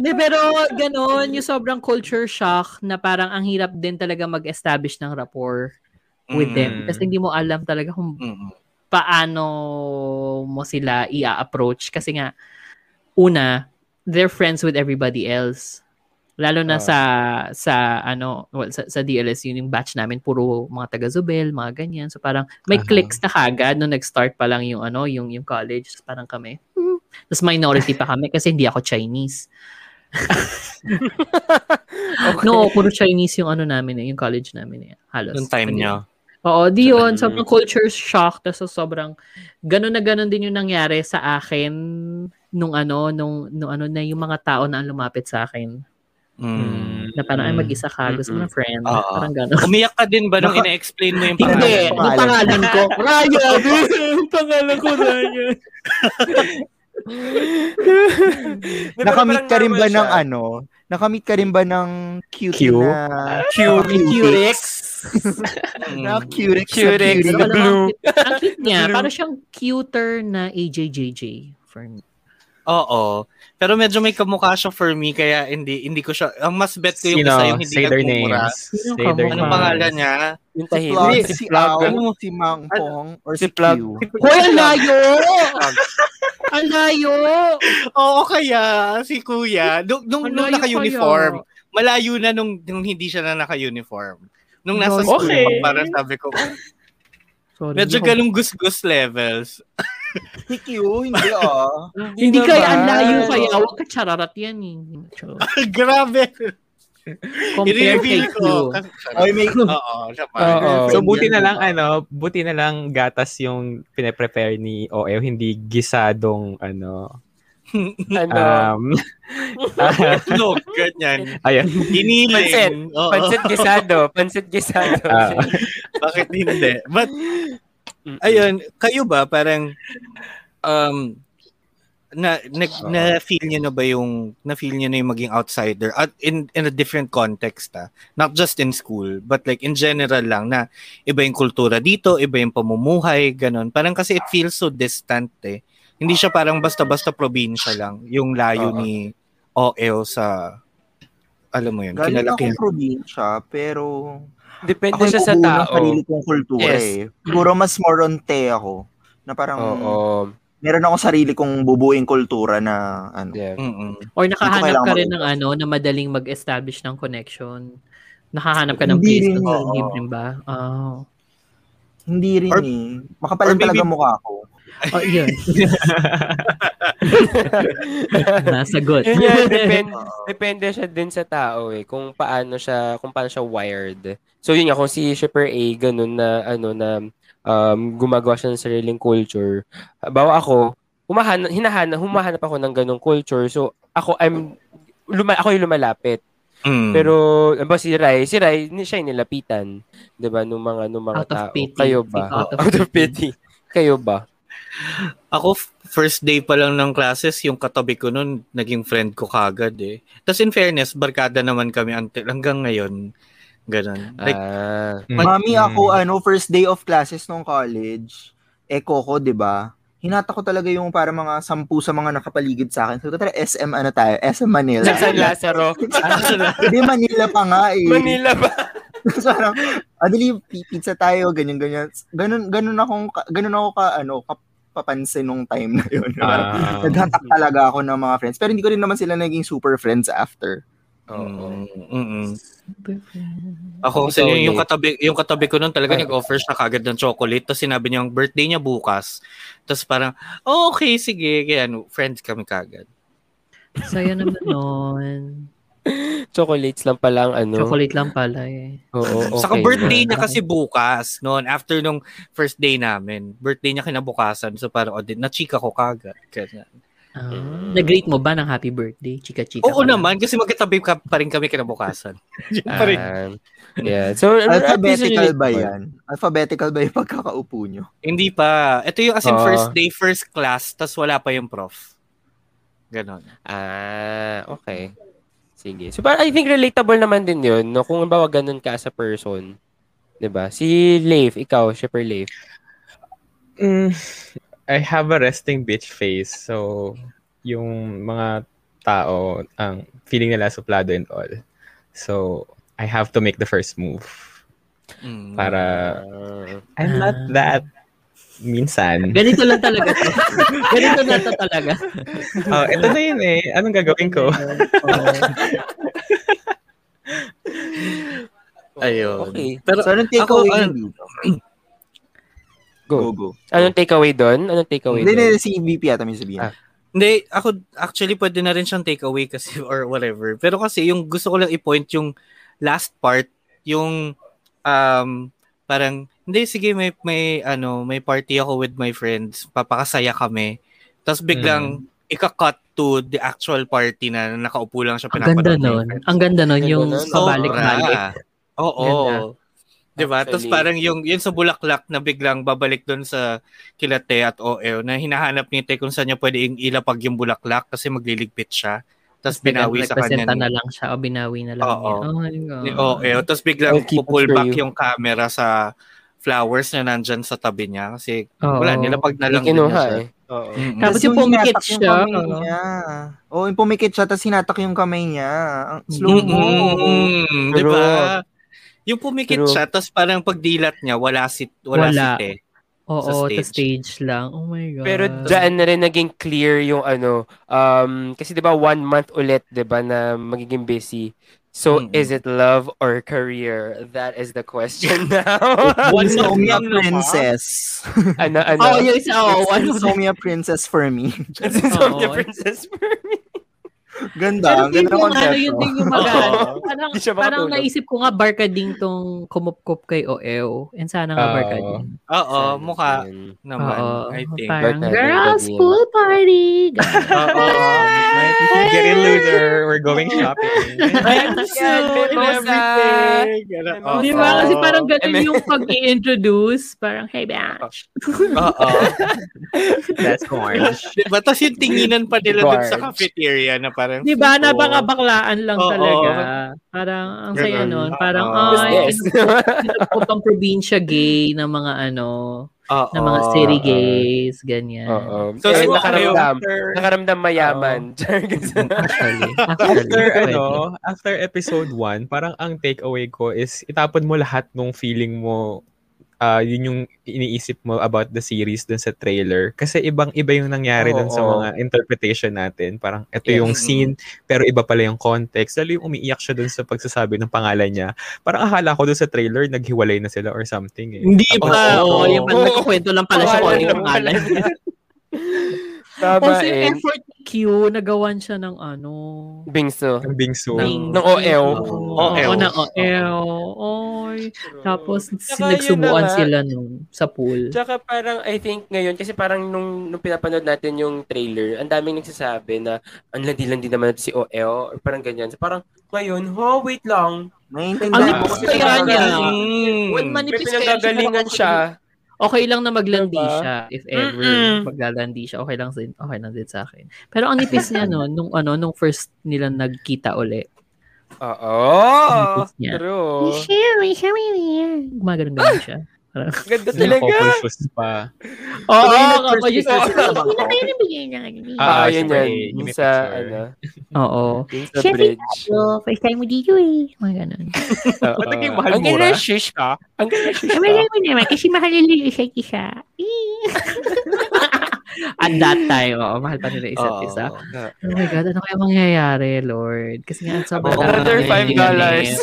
De, pero ganon, yung sobrang culture shock na parang ang hirap din talaga mag-establish ng rapport with them. Kasi hindi mo alam talaga kung paano mo sila i-approach. Kasi nga, una, they're friends with everybody else. Lalo na uh, sa, sa ano, well, sa, sa D L S U, yung batch namin, puro mga taga-Zubel, mga ganyan. So parang, may uh-huh. clicks na kagad nung nag-start pa lang yung, ano, yung, yung college. So parang kami, hmm. Tapos minority pa kami kasi hindi ako Chinese. Okay. No, puro Chinese yung ano namin eh, yung college namin eh. Halos. Yung time niya. Oo, di yun. Sobrang culture shock. Tapos sobrang, ganun na ganun din yung nangyari sa akin nung ano, nung, nung ano na yung mga tao na ang lumapit sa akin. Mm. Na parang, ay mag-isa ka, gusto mo ng friend. Uh-huh. Parang gano'n. Umiyak ka din ba nung ina-explain mo yung pangalan? Hindi, yung pangalan ko. Raya! Yung pangalan ko, Raya. Nakamit ka rin ba siya ng ano? Nakamit ka rin ba ng cutie Q? Na Q? Curex? Na Curex. Curex. The blue. Ang cute niya. Parang siyang cuter na A J J J for me. Oo. Pero medyo may kamukha siya for me kaya hindi hindi ko siya. Ang mas bet ko yung isa yung hindi nagmumura. Anong pangalan niya? Yung tahimik. Si Plug. Si Mangpong. Or si Plug. Hoy, ang layo! Ang layo! Oo, kaya si Kuya. Nung, nung, nung naka-uniform. Kaya? Malayo na nung, nung hindi siya na naka-uniform. Nung nasa no, school, okay. Parang sabi ko, sorry, medyo ganung gus-gus levels. Thank you, hindi oh. Hindi kaya ang layo kaya. Huwag ka chararat yan eh. Grabe. I-reveal ko. Ay, may, oo, so, buti na lang, ano, buti na lang gatas yung pinaprepare ni O E O, hindi gisadong, ano, ano? Um, no, ganyan. Ayan. Giniling. Pansit. Oh, pansit gisado. Pansit gisado. Uh, bakit hindi? But, ayun, kayo ba parang, um, na, na, na feel nyo na ba yung, na feel nyo na yung maging outsider at in, in a different context, ah, not just in school, but like in general lang na iba yung kultura dito, iba yung pamumuhay, ganun. Parang kasi it feels so distant eh. Hindi siya parang basta-basta probinsya lang yung layo uh-huh. ni O E O sa alam mo yun, kinalakihan. Galing ako probinsya pero Depende siya sa tao. Ako yung kong kultura yes. eh. Siguro mas more on te ako. Na parang, oh, meron akong sarili kong bubuing kultura na ano. Yeah. Or nakahanap ka rin ng ano, na madaling mag-establish ng connection. Nakahanap ka ng place na mag-ibring ba? Oh. Hindi rin or, eh. Makapalan talaga mukha ako. Oh, yun. Nasagot. Yun yan, depend, depende siya din sa tao eh. Kung paano siya, kung paano siya wired. So yun nga, kung si Shipper A, ganun na, ano na, um, gumagawa siya ng sariling culture. Bawa ako, humahanap, hinahanap, humahanap ako ng ganung culture. So ako, I'm, luma, ako yung lumalapit. Mm. Pero ba si Rai, si Rai siya nilapitan, 'di ba, nung mga nung mga tao. Kayo ba? Out of, out of pity. Kayo ba? Ako first day pa lang ng classes, yung katabi ko noon naging friend ko kagad eh. Tapos in fairness, barkada naman kami until hanggang ngayon. Ganun. Like, ah. But, mami ako ano first day of classes nung college, eko ko, 'di ba? Hinata ko talaga yung para mga sampu sa mga nakapaligid sa akin. So, tara, S M ano tayo? S M Manila. San Lazaro. Hindi, Manila pa nga eh. Manila pa. So, parang, adali, pizza tayo, ganyan-ganyan. Ganun, ganun, akong, ganun ako ka, ano, kapapansin nung time na yun. Ah. Naghatak talaga ako ng mga friends. Pero hindi ko rin naman sila naging super friends after. Oo. Mm-mm. Ako kasi so, yung, yung katabi yung katabi ko noon talaga ay, nag-offer siya kagad ng chocolate, tapos sinabi niya ang birthday niya bukas. Tapos parang, oh, okay, sige, kaya ano, friends kami kagad. Saya naman noon. Chocolates lang pala ang ano. Chocolate lang pala eh. Oo, okay. Saka birthday na. Niya kasi bukas noon, after nung first day namin. Birthday niya kinabukasan, so parang oh, na-chika ko kagad. Kaya Uh, nag-greet mo ba ng happy birthday, chika-chika? Oo naman, kasi magkatabi ka pa rin kami kinabukasan. um, yeah. So, alphabetical ba yan? Alphabetical ba yung pagkakaupo nyo? Hindi pa. Ito yung as in oh. first day, first class, tas wala pa yung prof. Ganon. Ah, uh, okay. Sige. So, I think relatable naman din yun, no? Kung bawa ganun ka as a person. Diba? Si Leif, ikaw, Shipper Leif. Hmm... I have a resting bitch face. So, yung mga tao, ang um, feeling nila suplado and all. So, I have to make the first move. Mm. Para, I'm not that minsan. Ganito lang talaga. Ganito na to talaga. Oh, ito na yun eh. Anong gagawin ko? Ayun. Okay. Pero, so, anong take away dito? Go. Go, go. Anong takeaway doon? Anong takeaway doon? Hindi, si E V P yata may sabihin. Ah. Hindi, ako actually pwede na rin siyang takeaway kasi or whatever. Pero kasi yung gusto ko lang i-point yung last part, yung um, parang, hindi, sige, may, may, ano, may party ako with my friends, papakasaya kami. Tapos biglang mm. ika-cut to the actual party na nakaupo lang siya. Ang ganda nun. Ang ganda nun yung pabalik-balik. Oo. Oo. Diba? Tapos parang yung yun sa Bulaklak na biglang babalik doon sa Kilate at O L na hinahanap ni Te kung saan niya pwede ilapag yung Bulaklak kasi magliligpit siya. Tapos binawi sa kanya. Presenta na lang siya o binawi na lang niya. Oh my God. Ni O L. Tapos biglang pull back yung camera sa flowers na nandyan sa tabi niya kasi oh, wala, nilapag na lang niya siya. Eh. Oo. Mm-hmm. Tapos yung pumikit siya. Oo, yung pumikit siya tapos hinatak yung kamay niya. Slow mo. Mm-hmm. Diba? Yung pumikit True. siya, tapos parang pagdilat niya, wala si, wala wala. si Te. Oo, sa stage. stage lang. Oh my God. Pero dyan na rin naging clear yung ano, um, kasi diba one month ulit, diba, na magiging busy. So, mm-hmm. is it love or career? That is the question now. One Somia Princess. ano, ano? Oh, yes, oh, one Somia Princess for me. It's Somia Princess for me. Ganda, ang ganda ng konsepto. Parang, parang naisip ko nga barkading tong kumupkup kay O E O. And sana nga barkading. Uh, Oo, oh, mukha naman. Uh, I think. Parang, girls, pool party. Oo. Get in, loser. We're going shopping. I'm so in everything. Di ba? Kasi parang ganun yung pag-i-introduce. Parang, hey, bitch. Oo. That's orange. Tapos yung tinginan pa nila dun sa cafeteria na parang, parang diba, na baka baklaan lang oh, talaga. Oh. Parang ang saya noon, parang ay, putang probinsya gay ng mga ano, oh, ng mga city gays, ganyan. Oh, oh. So, so nakaramdam, after, nakaramdam mayaman. Oh. Actually, after ano, after episode one, parang ang takeaway ko is itapon mo lahat ng feeling mo. Uh, yun yung iniisip mo about the series dun sa trailer. Kasi ibang-iba yung nangyari oh, dun sa mga interpretation natin. Parang ito yung scene, pero iba pala yung context. Lalo yung umiiyak siya dun sa pagsasabi ng pangalan niya. Parang akala ko dun sa trailer, naghiwalay na sila or something. Eh. Hindi Tapos, pa. Oo, oh, oh, yung oh, nagkukwento lang pala oh, siya kung ano yung pangalan. Taba, also yung eh. effort ni Q, nagawan siya ng ano? Bingso. Ng Bingso. Ng O L. O L. Ng O L. Oy. Tapos nagsubuan sila nung sa pool. Tsaka parang I think ngayon, kasi parang nung, nung pinapanood natin yung trailer, ang daming nagsasabi na ang landi-landi naman natin si O L. Or parang ganyan. So parang ngayon, ho, wait lang. Ang nipis kaya niya. May pinagagalingan siya. Okay lang na maglandi diba? Siya if ever Mm-mm. maglalandi siya. Okay lang din. Okay lang din sa akin. Pero ang nipis niya no nung ano nung first nila nagkita uli. Oo. True. Sherry, Sherry. Gumagano din siya. Parang, ganda talaga. Couple shoes pa. Oo, couple shoes pa. Ah, yun yun. Sa ano. Oo. Sa bridge. First time mo dito eh. Mga ganun. Ba't naging mahal mura? Ang ganda shish ka. Ang ganda shish ka. Wala mo naman kasi mahal nila isa't isa. At that time, oo, mahal pa nila isa't isa. Oh my God, ano kaya mangyayari, Lord? Kasi nga, sobrang another five dollars.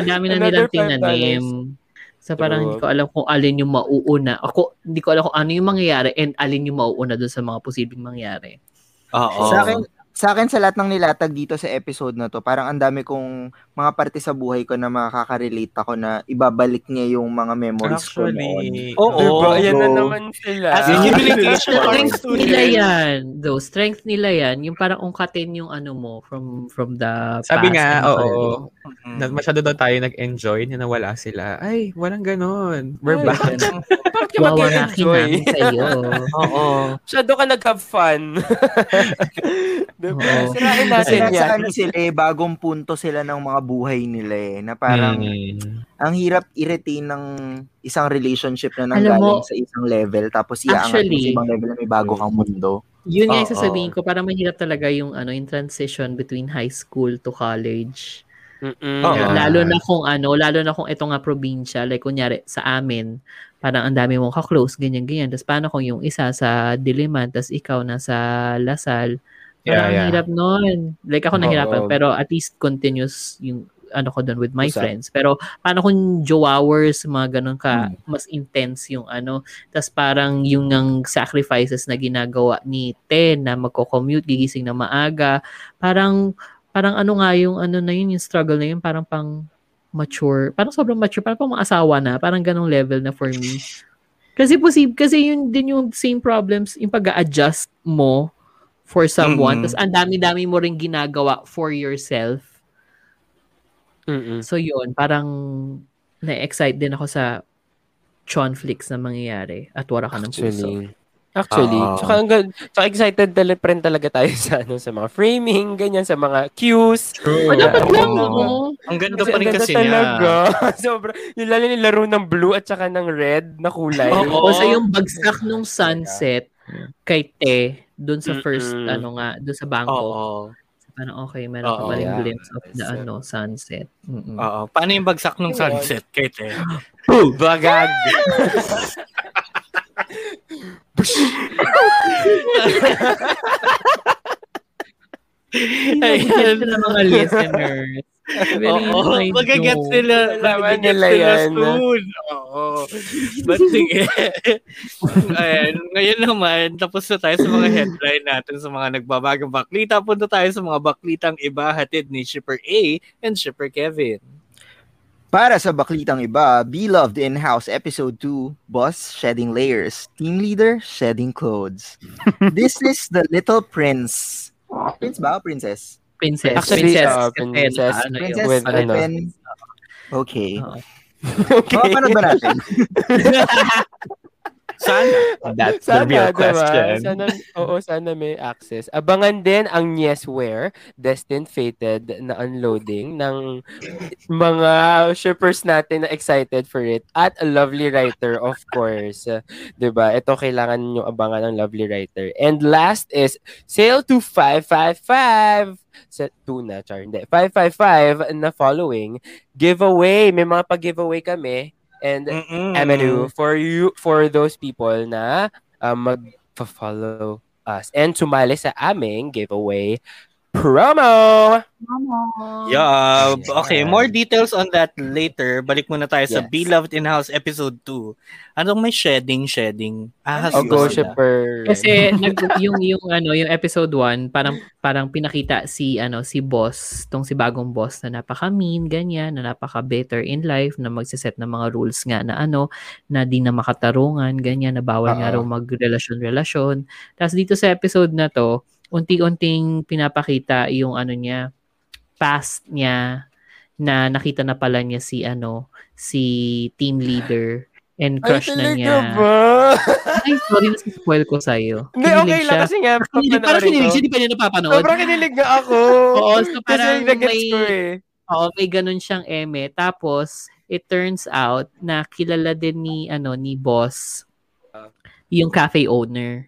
Ang dami na nilang tinanim. Sa so, parang hindi ko alam kung alin yung mauuna. Ako, hindi ko alam kung ano yung mangyayari and alin yung mauuna doon sa mga posibleng mangyayari. Oo. Sa akin, sa akin, sa lahat ng nilatag dito sa episode na to, parang ang dami kong mga parte sa buhay ko na makaka-relate ako na ibabalik niya yung mga memories actually, ko noon. Oo. Diba? Ayan na naman sila. As in, yung strength nila yan. Though, strength nila yan. Yung parang ungkatin yung ano mo from from the sabi past. Sabi nga, oo. Oh, na masyado daw tayo nag-enjoy na nawala sila. Ay, walang ganon. We're back. Bakit ka mag-enjoy? Oo. Masyado ka nag-have fun. Diba? Sirain natin yan. Sa ano sila eh, bagong punto sila ng mga buhay nila eh. Na parang mm. ang hirap i-retain ng isang relationship na nanggaling sa isang level tapos iaangat mo sa ibang level na may bago kang mundo. Yun nga yung sasabihin ko. Parang mahirap talaga yung, ano, yung transition between high school to college. Mm-mm. Lalo na kung ano, lalo na kung ito nga probinsya, like kunyari sa amin, parang ang dami mong ka-close, ganyan-ganyan. Tapos paano kung yung isa sa Diliman, tapos ikaw nasa Lasal, parang yeah, yeah. hirap nun. Like ako nahirapan, oh, oh. pero at least continuous yung ano ko dun with my What's friends. That? Pero paano kung joe hours, mga ganun ka, hmm. mas intense yung ano. Tapos parang yung ng sacrifices na ginagawa ni Ten na magko-commute, gigising na maaga, parang... Parang ano nga yung ano na yun, yung struggle na yun, parang pang mature. Parang sobrang mature, parang pang mga asawa na. Parang ganong level na for me. Kasi posible, kasi yun din yung same problems, yung pag-a-adjust mo for someone. Mm-hmm. Tapos ang dami-dami mo rin ginagawa for yourself. Mm-hmm. So yun, parang na-excite din ako sa chonflix na mangyayari at wala ka ng puso. Actually, uh, saka, saka excited talaga rin talaga tayo sa ano sa mga framing, ganyan sa mga cues. True. Oh, dapat oh, lang, oh. Ang ganda pa rin kasi niya. Sobra. Yung lalo yung laro ng blue at saka ng red na kulay. Oo, oh, oh. Sa yung bagsak nung sunset kay Te doon sa first mm-hmm. ano nga, doon sa bangko. Oo. Oh, oh. Ano, okay, meron ka paling yeah. glimpse of the sunset. Ano, sunset. Mm-mm. Oo. Paano yung bagsak nung sunset kay Te? Boom! Bagag! Ayan na mga listeners. Oo, magagets nila. Magagets nila soon. Oo. But sige. Ayan, ngayon naman, tapos na tayo sa mga headline natin, sa mga nagbabagang baklita. Punta tayo sa mga baklitang iba, hatid ni Shipper A and Shipper Kevin. Para sa baklitang iba, Beloved In-House Episode two, Boss Shedding Layers, Team Leader Shedding Clothes. This is The Little Prince. Prince ba? Princess? Princess. Actually, princess. Uh, princess. Princess. Princess. With, ano. Okay. Okay. Okay. Oh, panood ba natin? Sana. That's sana, the real diba? Question. Sana, oo, sana may access. Abangan din ang Yesware, Destined Fated na unloading ng mga shippers natin na excited for it. At a Lovely Writer, of course. Diba? Ito, kailangan nyo abangan ng Lovely Writer. And last is sale to five five five. Set two na, char. Hindi. five five five na following. Giveaway. May mga pag-giveaway kami. And avenue for you, for those people na uh, mag-follow us and sumali sa aming giveaway promo. Yeah. Okay, more details on that later. Balik muna tayo yes. sa Beloved In-House episode two. Anong may shedding shedding? Ah, go shipper. Kasi nag yung yung ano, yung episode one, parang parang pinakita si ano, si boss, tong si bagong boss na napaka-mean, ganyan, na napaka-better in life, na magse-set ng mga rules nga na ano, na di na makatarungan, ganyan, na bawal nga raw magrelasyon-relasyon. Tapos dito sa episode na to, unti-unting pinapakita yung ano niya, past niya, na nakita na pala niya si ano, si team leader and crush ay, na niya. Ay, sorry na spoil ko sa'yo. Hindi, okay siya. Lang kasi nga. Hindi, parang kinilig siya, hindi pa niya napapanood. Sobrang kinilig na ako. Oo, so parang may, oo, may ganun siyang eme. Tapos, it turns out na kilala din ni, ano, ni boss, yung cafe owner.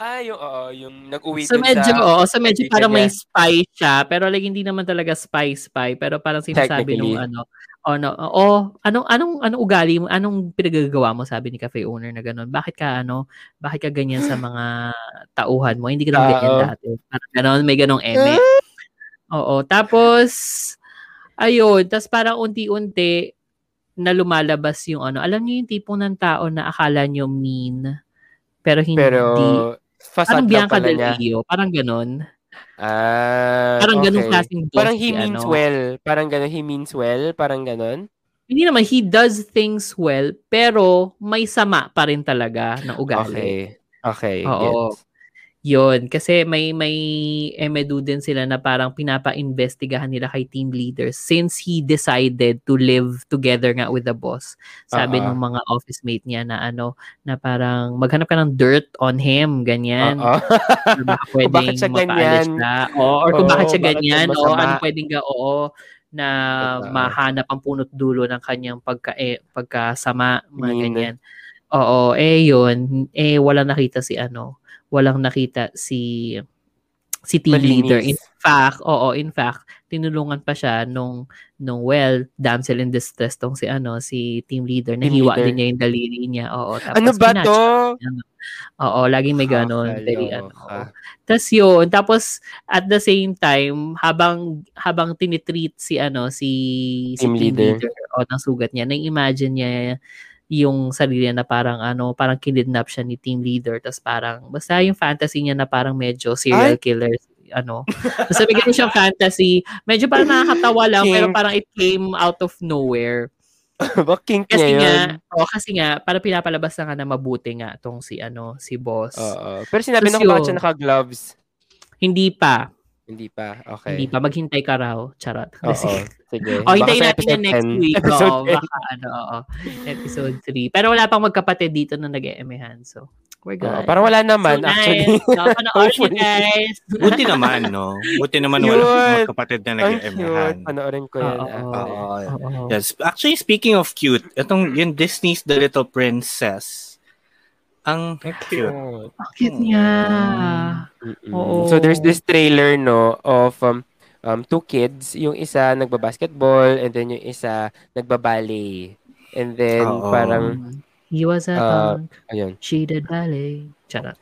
Ah, yung, uh, yung nag-uwi so din medyo, sa... Oo, so medyo parang niya. May spy siya, pero like hindi naman talaga spy-spy, pero parang sinasabi nung ano, oh, no, oh, anong, anong, anong ugali mo, anong pinagagawa mo, sabi ni cafe owner na gano'n, bakit ka ano, bakit ka ganyan sa mga tauhan mo, hindi ka lang ganyan dati. Parang gano'n, may ganong eme. Oo, tapos, ayun, tapos parang unti-unti na lumalabas yung ano, alam niyo yung tipong ng tao na akala niyo mean, pero hindi... Pero... Parang Bianca Del Rio. Parang ganun. Ah, parang okay. Ganun klaseng boss. Parang he means ano. Well. Parang ganun. He means well. Parang ganun. Hindi naman. He does things well, pero may sama pa rin talaga ng ugali. Okay. Okay. Oo. Yes. Yun. Kasi may may emedu din sila na parang pinapa-investigahan nila kay team leader since he decided to live together nga with the boss. Sabi uh-huh. ng mga office mate niya na ano, na parang maghanap ka ng dirt on him, ganyan. Or baka pwedeng mapaalis na. O, or kung oh, bakit siya bakit ganyan. O, ano pwedeng ka, oo, na uh-huh. mahanap ang punot dulo ng kanyang pagka, eh, pagkasama, mga mm. ganyan. Oo, eh yun. Eh, wala nakita si ano. Walang nakita si si team Malinis. Leader. In fact, oo, in fact, tinulungan pa siya nung, nung well, damsel in distress tong si ano, si team leader. Nahiwa din niya yung daliri niya. Oo, tapos ano ba to? Ano. Oo, laging may ganon. Ah, ah. Tapos yun, tapos at the same time, habang habang tinitreat si ano, si, si team, team leader, leader o, ng sugat niya, na-imagine niya yung sarili na parang ano, parang kinidnap siya ni team leader, tas parang basta yung fantasy niya na parang medyo serial Ay? Killer ano. Basta may ganun siyang fantasy, medyo parang nakakatawa lang King. Pero parang it came out of nowhere. Bakit kasi nga, oh, kasi nga para pinapalabas na nga na mabuti nga tong si ano, si boss. Uh, uh. Pero sinabi nung bakit siya naka-gloves? Hindi pa. Hindi pa, okay. Hindi pa, maghintay ka raw, charot. Kasi, sige. O, hintayin natin na next week. Oo, baka ano, oo. Episode three. Pero wala pang magkapatid dito na nag-eemehan, so we're good. Uh, parang wala naman, so nice. Actually. So, panoorin nyo, guys. Buti naman, no? Buti naman wala pang magkapatid na nag-eemehan. Panoorin ko yan. Yes. Actually, speaking of cute, itong yung Disney's The Little Princess, ang cute. Oh, cute niya. Oo. So there's this trailer no of um, um two kids, yung isa nagba-basketball and then yung isa nagba-ballet. And then oh. parang he was a uh, punk. She did ballet. Charot.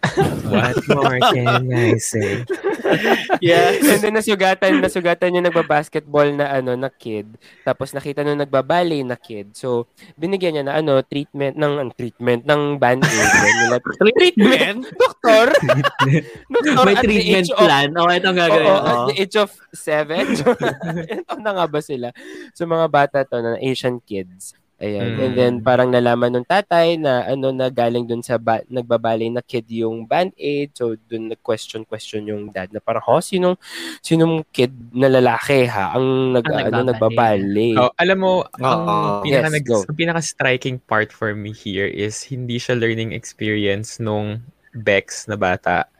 What more can I say? Yeah, and then nasugatan, nasugatan yung nagba-basketball na ano na kid. Tapos nakita nung nagba-ballet na kid. So, binigyan niya na ano, treatment ng ang treatment ng band-aid. Treatment? Doktor? Doktor may treatment of, plan. Oh, ito ang gagawin. Oh, oh, at the age of seven. Ano nga ba sila? So, mga bata to na Asian kids. Ayan. Mm. And then parang nalaman nung tatay na ano na galing dun sa ba- nagbabali na kid yung band-aid. So dun nag-question question yung dad na parang, "Ho, sinong sinong kid na lalaki ha ang nag ang ano nagbabali?" Oh, alam mo, ang pinaka yes, nag- pinaka-striking part for me here is hindi siya learning experience nung Bex na bata.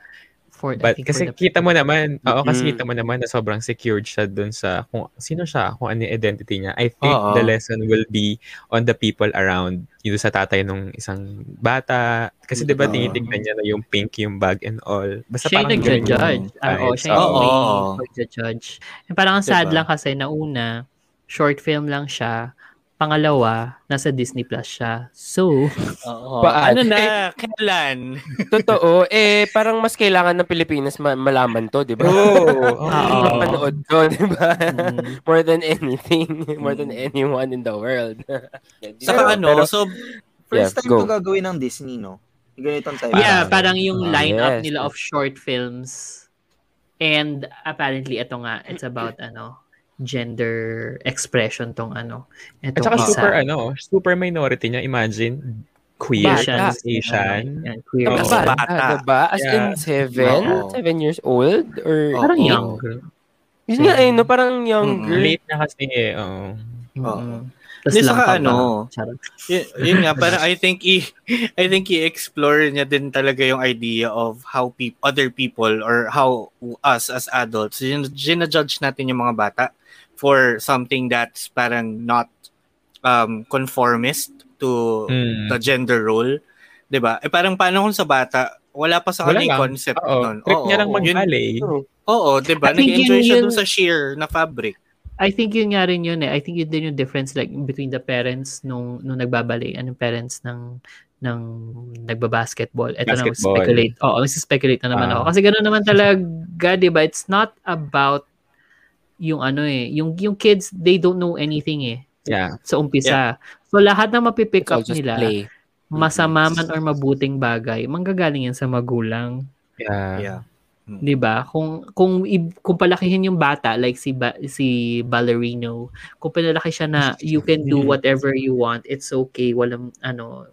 For, But kasi kita mo naman, oo, kasi mm. kita mo naman na sobrang secured siya dun sa kung sino siya, kung ano yung identity niya. I think uh-oh. The lesson will be on the people around, yun sa tatay nung isang bata. Kasi uh-oh. Diba tinitignan niya na yung pink, yung bag and all. Basta siya parang nag-judge. Oo, siya yung nag-judge. Parang ang sad diba? Lang kasi na una, short film lang siya. Pangalawa, nasa Disney Plus siya. So, oo. Paano na? Eh, kailan? Totoo. Eh, parang mas kailangan ng Pilipinas malaman to, di ba? Oo. Mapanood to, di ba? Mm. More than anything. More than anyone in the world. Saka ano, so, first yeah, time go. Ito gagawin ng Disney, no? Ganitong type. Yeah, parang yung lineup yes. nila of short films. And apparently, ito nga, it's about ano, gender expression tong ano. At saka isa. Super ano, super minority niya. Imagine, queer, Asian. Asian. Yeah, queer. Oh. Bata. Bata. Diba? As yeah. in seven? No. Seven years old? Or oh, parang younger. Yun nga eh, no? Parang younger. Mm-hmm. Late na kasi eh. Oo. Oh. Mm-hmm. Tapos lang pa ano. Yun, yun nga, parang I think i- I think i-explore niya din talaga yung idea of how pe- other people or how us as adults, yun, gina-judge natin yung mga bata for something that's parang not um, conformist to mm. the gender role. Diba? Eh parang paano kung sa bata, wala pa sa kanyang concept uh-oh. Nun. Trip oo, niya lang mag-ballet. Oo, diba? Nag-enjoy yun, siya dun sa sheer na fabric. I think yun nga rin yun eh. I think yun din yung difference like between the parents nung, nung nagbabali and yung parents ng ng nagba-basketball. Ito na, mag-speculate. Oo, mag-speculate na naman uh-huh. ako. Kasi gano'n naman talaga, diba? It's not about yung ano eh, yung yung kids, they don't know anything eh. Yeah. Sa umpisa. Yeah. So lahat na mapipick up nila, play. Masama man or mabuting bagay, manggagaling yan sa magulang. Yeah. Yeah. 'Di ba? Kung kung kung palakihin yung bata like si ba, si Ballerino, kung pinalaki siya na you can do whatever you want, it's okay, walang ano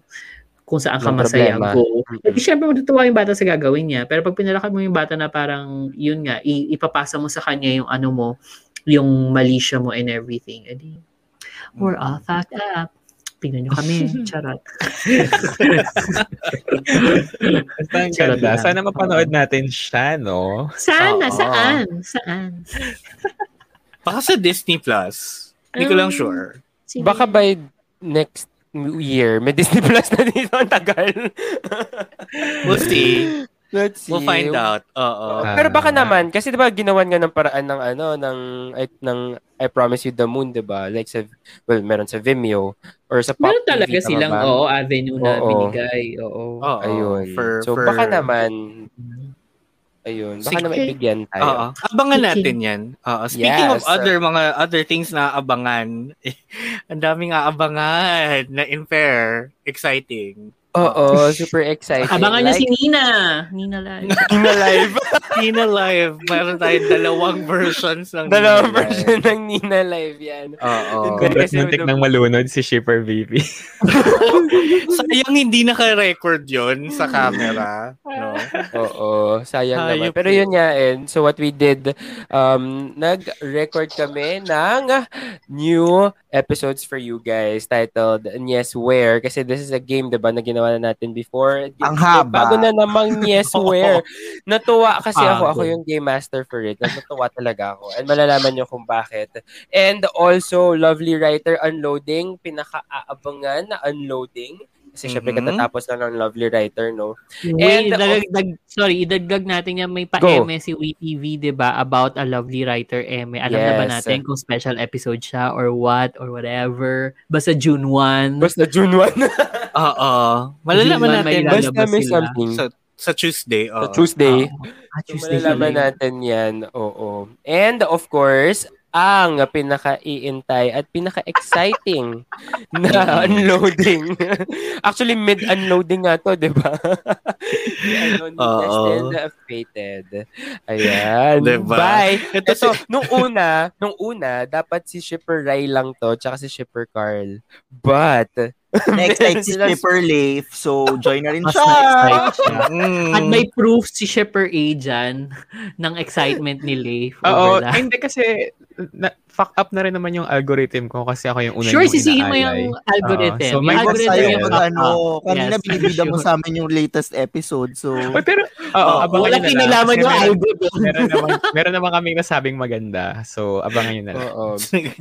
kung saan ka masaya go. Kasi syempre matutuwa yung bata sa gagawin niya, pero pag pinalaki mo yung bata na parang yun nga, ipapasa mo sa kanya yung ano mo, yung malisya mo and everything. Edi, we're all fucked up. Tingnan nyo kami, charot. Charot na. Sana mapanood natin siya, no? Sana, oo. Saan? Saan? Baka sa Disney Plus. Hindi um, ko lang sure. Sige. Baka by next year, may Disney Plus na dito. Ang tagal. We'll see. Let's see. We'll find out. Oo. Uh, Pero baka naman, kasi diba ginawan nga ng paraan ng ano, ng, ng I Promise You the Moon, diba? Like sa, well, meron sa Vimeo or sa Pop. Meron talaga T V, silang, oo, oh, avenue na oo. Binigay. Oo. Oh, ayun. For, so for... baka naman, ayun, baka naman ibigyan tayo. Uh-oh. Abangan speaking. Natin yan. Uh, speaking yes, of other uh, mga other things na abangan, ang daming aabangan na unfair, exciting. Oo, super excited. Abangan like... niyo si Nina. Nina Live. Nina Live. Nina Live. Mayroon tayong dalawang versions ng dalawang Nina version live. Ng Nina Live yan. Oo. Kasi muntik nang malunod si Shipper V P. Sayang hindi naka-record yun sa camera. No? Oo, sayang ah, naman. Pero yun nga, and so what we did, um, nag-record kami ng new episodes for you guys titled Yes Where. Kasi this is a game, diba, na ginawa na natin before. Ang haba. Bago na namang Yes Where. Natuwa kasi ako. Ako yung game master for it. Natuwa talaga ako. And malalaman nyo kung bakit. And also, Lovely Writer Unloading. Pinaka-aabangan na unloading. Kasi syempre mm-hmm. katatapos na ng Lovely Writer, no? Wait, and, dag- dag- sorry, idagdag natin yan. May pa-M E si WeTV, diba? About a Lovely Writer M E. Alam yes. na ba natin kung special episode siya or what or whatever? Basta June first. Basta June first. Oo. Malalaman natin. May basta may sila. Something. Sa, sa Tuesday. Uh. Sa Tuesday. Uh, so, Tuesday malalaman natin yan. Oo. And of course, ang pinaka-iintay at pinaka-exciting na unloading. Actually, mid-unloading nga to, diba? Destined Fated. Ayan. Diba? Bye! Ito, Ito si... nung una, nung una, dapat si Shipper Ray lang to, tsaka si Shipper Carl. But, na-excite si Shipper Leif, so join na rin siya. siya. Mm. At may proof si Shipper A dyan ng excitement ni Leif. Oo, hindi kasi na- fuck up na rin naman yung algorithm ko kasi ako yung una sure, yung inaayay. Sure, sisihin mo yung algorithm. Uh, so may algorithm yung mag ano. Kanina yes, binibida sure. mo sa amin yung latest episode, so... Oy, pero, oo, wala kinilaman yung algorithm. Meron naman, meron naman kaming nasabing maganda, so abangan yun na lang.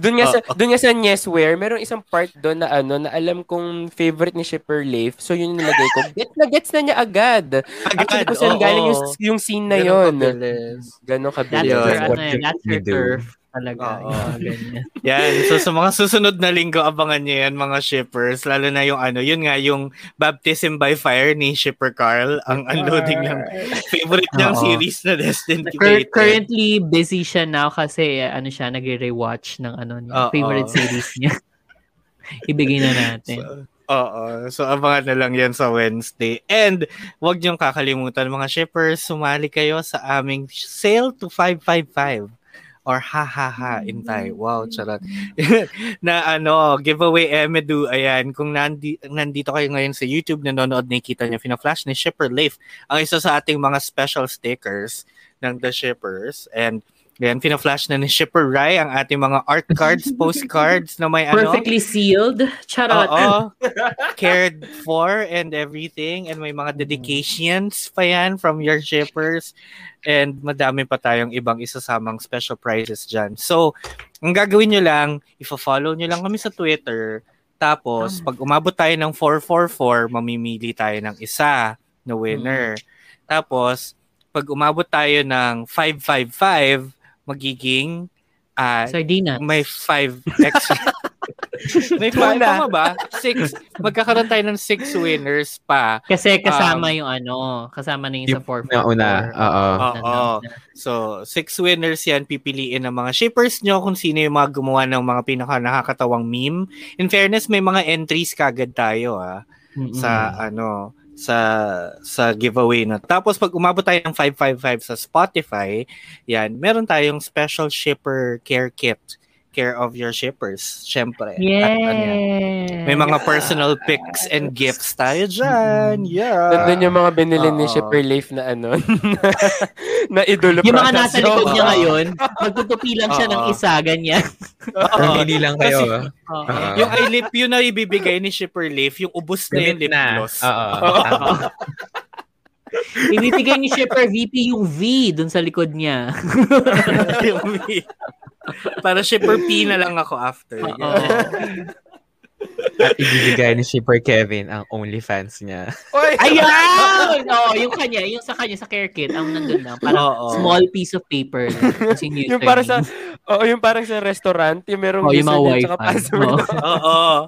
Doon nga sa, doon nga sa Nyesware, merong isang part doon na ano, na alam kong favorite ni Shipper Leif. So, yun yung nilagay ko. Get na gets na niya agad. Actually, kung saan galing yung, yung scene na yun. Ganon kabilis. That's her turf. Talaga. Yan. So, sa mga susunod na linggo, abangan niyo yan, mga shippers. Lalo na yung ano, yun nga, yung Baptism by Fire ni Shipper Carl. Ang unloading ng favorite niyang series na Destined Fated. Currently, busy siya now kasi ano siya, nagre-rewatch ng ano niya. Favorite series niya. Ibigay na natin. So, oo. So, abangan na lang yan sa Wednesday. And, huwag niyong kakalimutan, mga shippers, sumali kayo sa aming sale to five five five or ha-ha-ha in Thai. Wow, charot. Na ano, giveaway Emedu, ayan. Kung nandi, nandito kayo ngayon sa YouTube, nanonood, nakikita niyo, fina-flash ni Shipper Leif ang isa sa ating mga special stickers ng The Shippers. And, ayan, pina-flash na ni Shipper Rai ang ating mga art cards, postcards na may ano. Perfectly sealed. Charot. Oo. Cared for and everything. And may mga dedications pa yan from your shippers. And madami pa tayong ibang isasamang special prizes dyan. So, ang gagawin nyo lang, ifo-follow nyo lang kami sa Twitter. Tapos, pag umabot tayo ng four four four, mamimili tayo ng isa na winner. Tapos, pag umabot tayo ng five five five, magiging uh, sardinas. May five extra. May five pa ba? Six. Magkakaroon tayo ng six winners pa. Kasi kasama um, yung ano, kasama na yung sa four four four. Yung una, oo. Oo. So, six winners yan, pipiliin ng mga shippers nyo kung sino yung mga gumawa ng mga pinaka-nakakatawang meme. In fairness, may mga entries kagad tayo ah, mm-hmm. sa ano... sa sa giveaway na. Tapos pag umabot tayo ng five five five sa Spotify, yan, meron tayong special shipper care kit. Care of your shippers, syempre. At, ano, may mga personal pics and gifts tayo dyan. Yeah. Doon yung mga binili uh, ni Shipper Leif na ano, na idolo. Yung mga nasa likod niya ngayon, magtutupi lang siya uh, ng isa, ganyan. Pamili lang kayo. Kasi, uh, uh, yung eye lip, yun na ibibigay ni Shipper Leif, yung ubus na yung lip gloss. Ibibigay ni Shipper V P yung V dun sa likod niya. Yung V. Para Shipper P na lang ako after. At ibibigay ni Shipper Kevin ang OnlyFans niya. Ayan! Oh, yung kanya, yung sa kanya, sa care kit, ang nandun lang. Parang oh, oh. small piece of paper. Yung para sa, oh, yung parang sa restaurant, yung merong oh, user at password. Oo. Oh.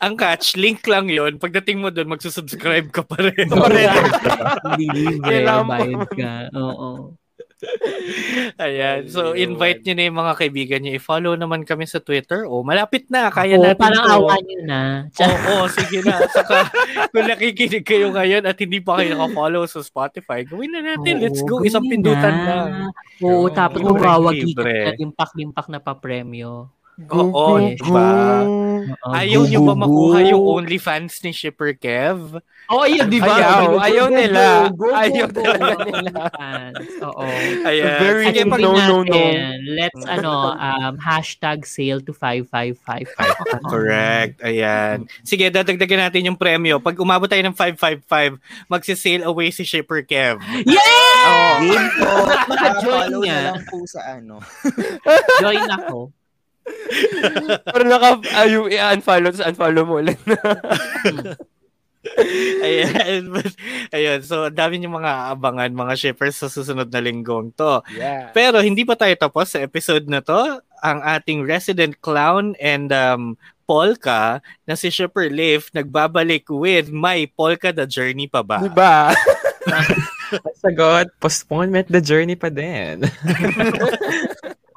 Ang catch, link lang yon. Pagdating mo doon, magsusubscribe ka pa rin. Hindi libre, bayad ka. Oo. Ayan, so invite nyo na yung mga kaibigan nyo, i-follow naman kami sa Twitter. O, malapit na, kaya oh, natin parang to. Awan nyo na. Oo, sige na. Saka, kung nakikinig kayo ngayon at hindi pa kayo naka-follow sa Spotify, gawin na natin, oh, let's go, isang pindutan na. Oo, oh, tapos mawawagi ka at impak-impak na pa-premyo. Oo, diba? Ayaw nyo ba makuha yung OnlyFans ni Shipper Kev? Oo, oh, ayaw, diba? Ayaw, ayaw nila. Ayaw talaga nila. Oo. Ayan. Very pag- no, no, no. Let's, ano, um, hashtag sale to five five five. Correct. Ayan. Sige, dadagdagan natin yung premyo. Pag umabot tayo ng five five five, magsi-sale away si Shipper Kev. Yeah! Oh. Game po. Maka-join niya. Follow na lang po sa ano. Join ako. Pero naka uh, yung i-unfollow tapos unfollow mo ulit. Ayan, but, ayun, so dami yung mga abangan, mga shippers, sa susunod na linggong to. Yeah. Pero hindi pa tayo tapos sa episode na to. Ang ating resident clown and um, polka na si Shipper Leif nagbabalik with my polka the journey pa ba? Diba? Sagot, postponement the journey pa din.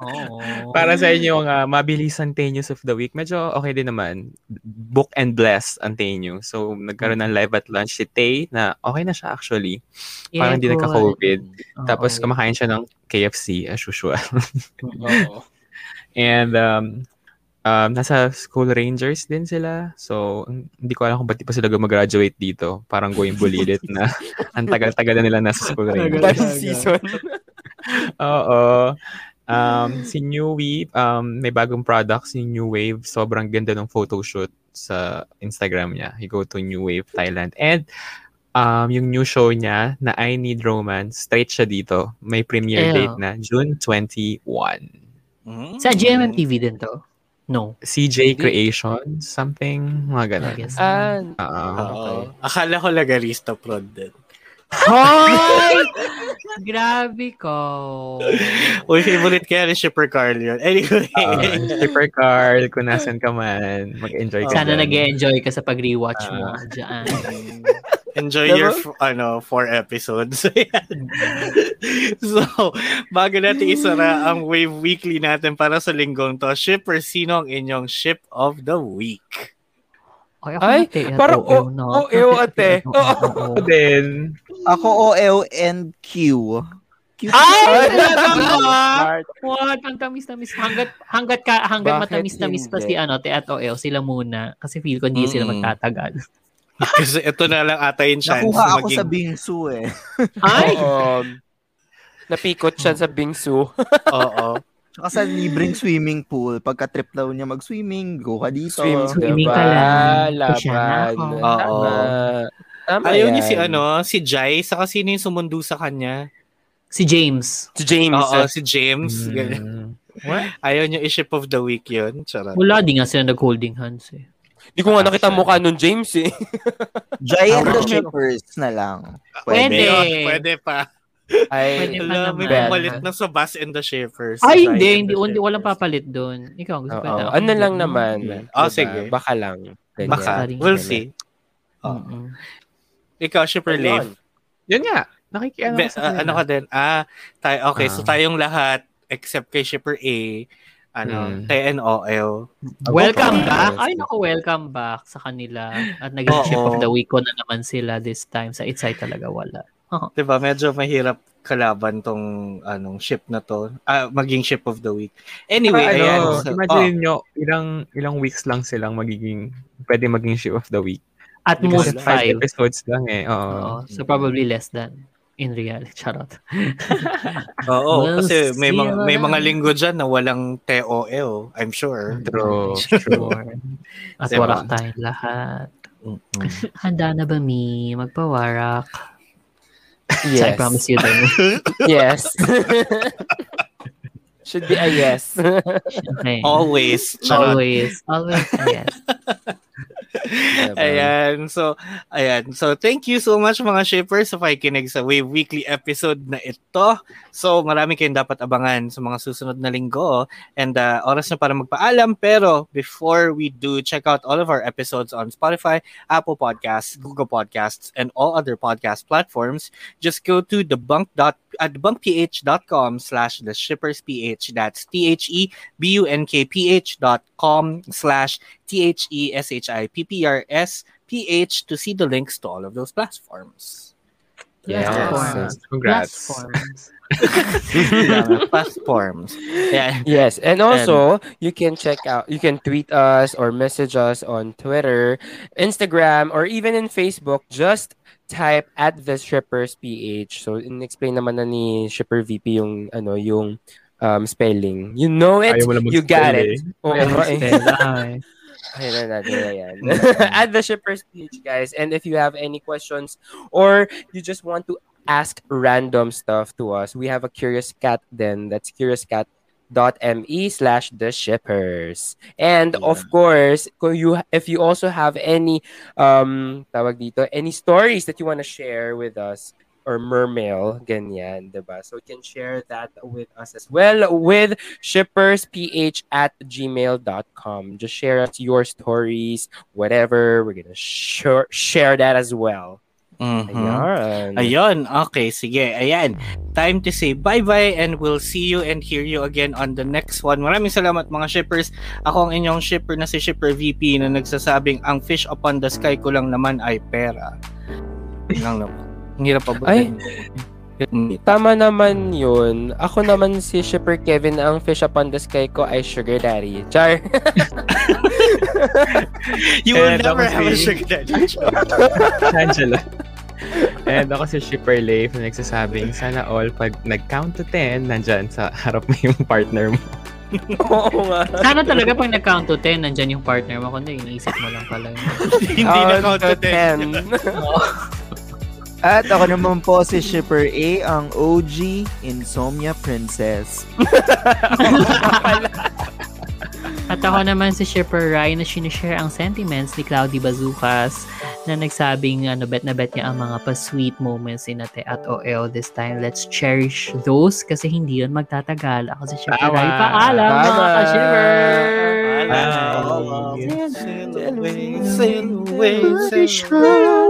Oh. Para sa inyong uh, mabilisang tenues of the week, medyo okay din naman. Book and bless ang tenue. So, nagkaroon ng live at lunch si Tay na okay na siya actually. Yeah, parang hindi nagka-COVID. Oh. Tapos, kumakain siya ng K F C as usual. Oh. And, um, um, nasa school rangers din sila. So, hindi ko alam kung ba't di pa sila gumagraduate dito. Parang going bulilit na ang tagal-tagal na nila nasa school rangers. Parang season. Oo. Um, si New Wave, um, may bagong product, si New Wave. Sobrang ganda ng photoshoot sa Instagram niya. You go to New Wave Thailand. And um, yung new show niya na I Need Romance, straight siya dito. May premiere Ew. date na, June twenty-first. Sa G M M T V din to? No. C J Creations, something, mga ganun. Ah, uh, uh, okay. Akala ko lagarista prod din. Hoy! Grabe ko. Uy, favorite kaya ni Shipper Carl yun. Anyway. Uh, Shipper Carl, kung nasan ka man, mag-enjoy ka. Sana nag-enjoy ka sa pag-rewatch uh, mo. Diyan. Enjoy diba? Your f- ano four episodes. So, bago natin isara ang Wave Weekly natin para sa linggong to, Shipper, sino ang inyong Ship of the Week? Ay, Ay parang O-O ate. O-O din. Ako O-L and Q. Q. Ay, talaga ba? What? Ang tamis-tamis. Hanggat, hanggat, ka, hanggat matamis-tamis pa si ano, te at O-L, sila muna. Kasi feel ko hindi mm. sila magtatagal. Kasi ito na lang ata yung chance. Nakuha ako maging... sa bingsu eh. Ay! Oo. Napikot siya sa bingsu. Oo. Tsaka sa libreng swimming pool, pagka-trip daw niya mag-swimming, go ka dito. Swim, swimming diba? Ka lang. Laban. Oo. Ayaw yan. Niya si ano, si Jai, saka sino yung sumundo sa kanya? Si James. Si James. Oo, si James. Mm. What? Ayaw niya i-Ship of the Week yun. Charot. Wala din nga sila nag-holding hands eh. Hindi ko nga nakita mukha nun, James eh. Jai and the Shippers na lang. Pwede. Pwede, Pwede pa. Ay, alam, may papalit na sa Bass and the Shapers. Ay, hindi, hindi, hindi, walang papalit doon. Ikaw, gusto ko na. Ano lang naman. Oh, diba? Sige. Baka lang. Then, baka. Yeah. We'll see. Oh. Mm-hmm. Ikaw, Shipper Leif. Yun nga. Nakikiano Be, uh, ano ka din? Ah, tayo, okay, ah. So tayong lahat, except kay Shipper A, ano, hmm. T N O L. Welcome back. Ay, naku, welcome back sa kanila. At naging Ship of the Week ko na naman sila this time. Sa Itzy talaga wala. Oh. Diba, medyo mahirap kalaban tong anong ship na to. Ah, maging Ship of the Week. Anyway, ah, ayan. Ano, so, imagine oh. nyo, ilang ilang weeks lang silang magiging, pwede maging Ship of the Week. At because most five. Five episodes lang eh. Oh. Oh, so probably less than in reality. Charot. Oo, we'll kasi may mga, may mga linggo dyan na walang T O L, I'm sure. True. Sure. At warak tayo lahat. Mm-hmm. Handa na ba mi? Magpawarak. Yes. So I promise you the moon. Yes. Should be a yes. Okay. Always. Always. Always a yes. Ayan. So, ayan. So, thank you so much mga shippers sa pakikinig sa Wave Weekly episode na ito. So, marami kayong dapat abangan sa mga susunod na linggo. And uh, oras na para magpaalam. Pero, before we do, check out all of our episodes on Spotify, Apple Podcasts, Google Podcasts, and all other podcast platforms. Just go to debunk.ph.com slash the shippers ph. That's T-H-E-B-U-N-K-P-H dot com slash T H E S H I P P R S P H to see the links to all of those platforms. Yes. Yes. Congrats. Platforms. Yeah, platforms. Yeah. Yes. And also, and, you can check out, you can tweet us or message us on Twitter, Instagram, or even in Facebook. Just type at the Shippers P H. So, in-explain naman na ni Shipper V P yung, ano, yung um, spelling. You know it, you got it. Oh, right. Ayan natin na yan. At the Shippers page, guys. And if you have any questions or you just want to ask random stuff to us, we have a Curious Cat then. That's curiouscat.me slash the shippers. And yeah. Of course, you if you also have any um tawag dito, any stories that you want to share with us, or mermail, ganyan, diba? So you can share that with us as well with shippersph at gmail dot com. Just share us your stories, whatever. We're going to sh- share that as well. Mm-hmm. Ayan. Ayan. Okay, sige. Ayan. Time to say bye-bye and we'll see you and hear you again on the next one. Maraming salamat mga shippers. Ako ang inyong shipper na si Shipper V P na nagsasabing ang Fish Upon the Sky ko lang naman ay pera. Lang naman. Ang hirap pa ba? Ay, tama naman yun. Ako naman si Shipper Kevin, ang Fish Upon the Sky ko ay sugar daddy. Char! You will and never have a sugar daddy. Angela. And ako si Shipper Leif na nagsasabing sana all pag nag-count to ten, nandyan sa harap mo yung partner mo. Oo nga. Sana talaga pag nag-count to ten, nandyan yung partner mo. Kundi iniisip mo lang pala. Hindi na-count to ten. At ako naman po si Shipper A, ang O G Insomnia Princess. At ako naman si Shipper Ryan na sinishare ang sentiments ni Cloudy Bazucas na nagsabing ano, bet na bet niya ang mga pa-sweet moments in Ate at O L this time. Let's cherish those kasi hindi yun magtatagal. Ako si Shipper Ryan. Paalam mga ka-shipper! Paalam! Sail away, sail away, sail away.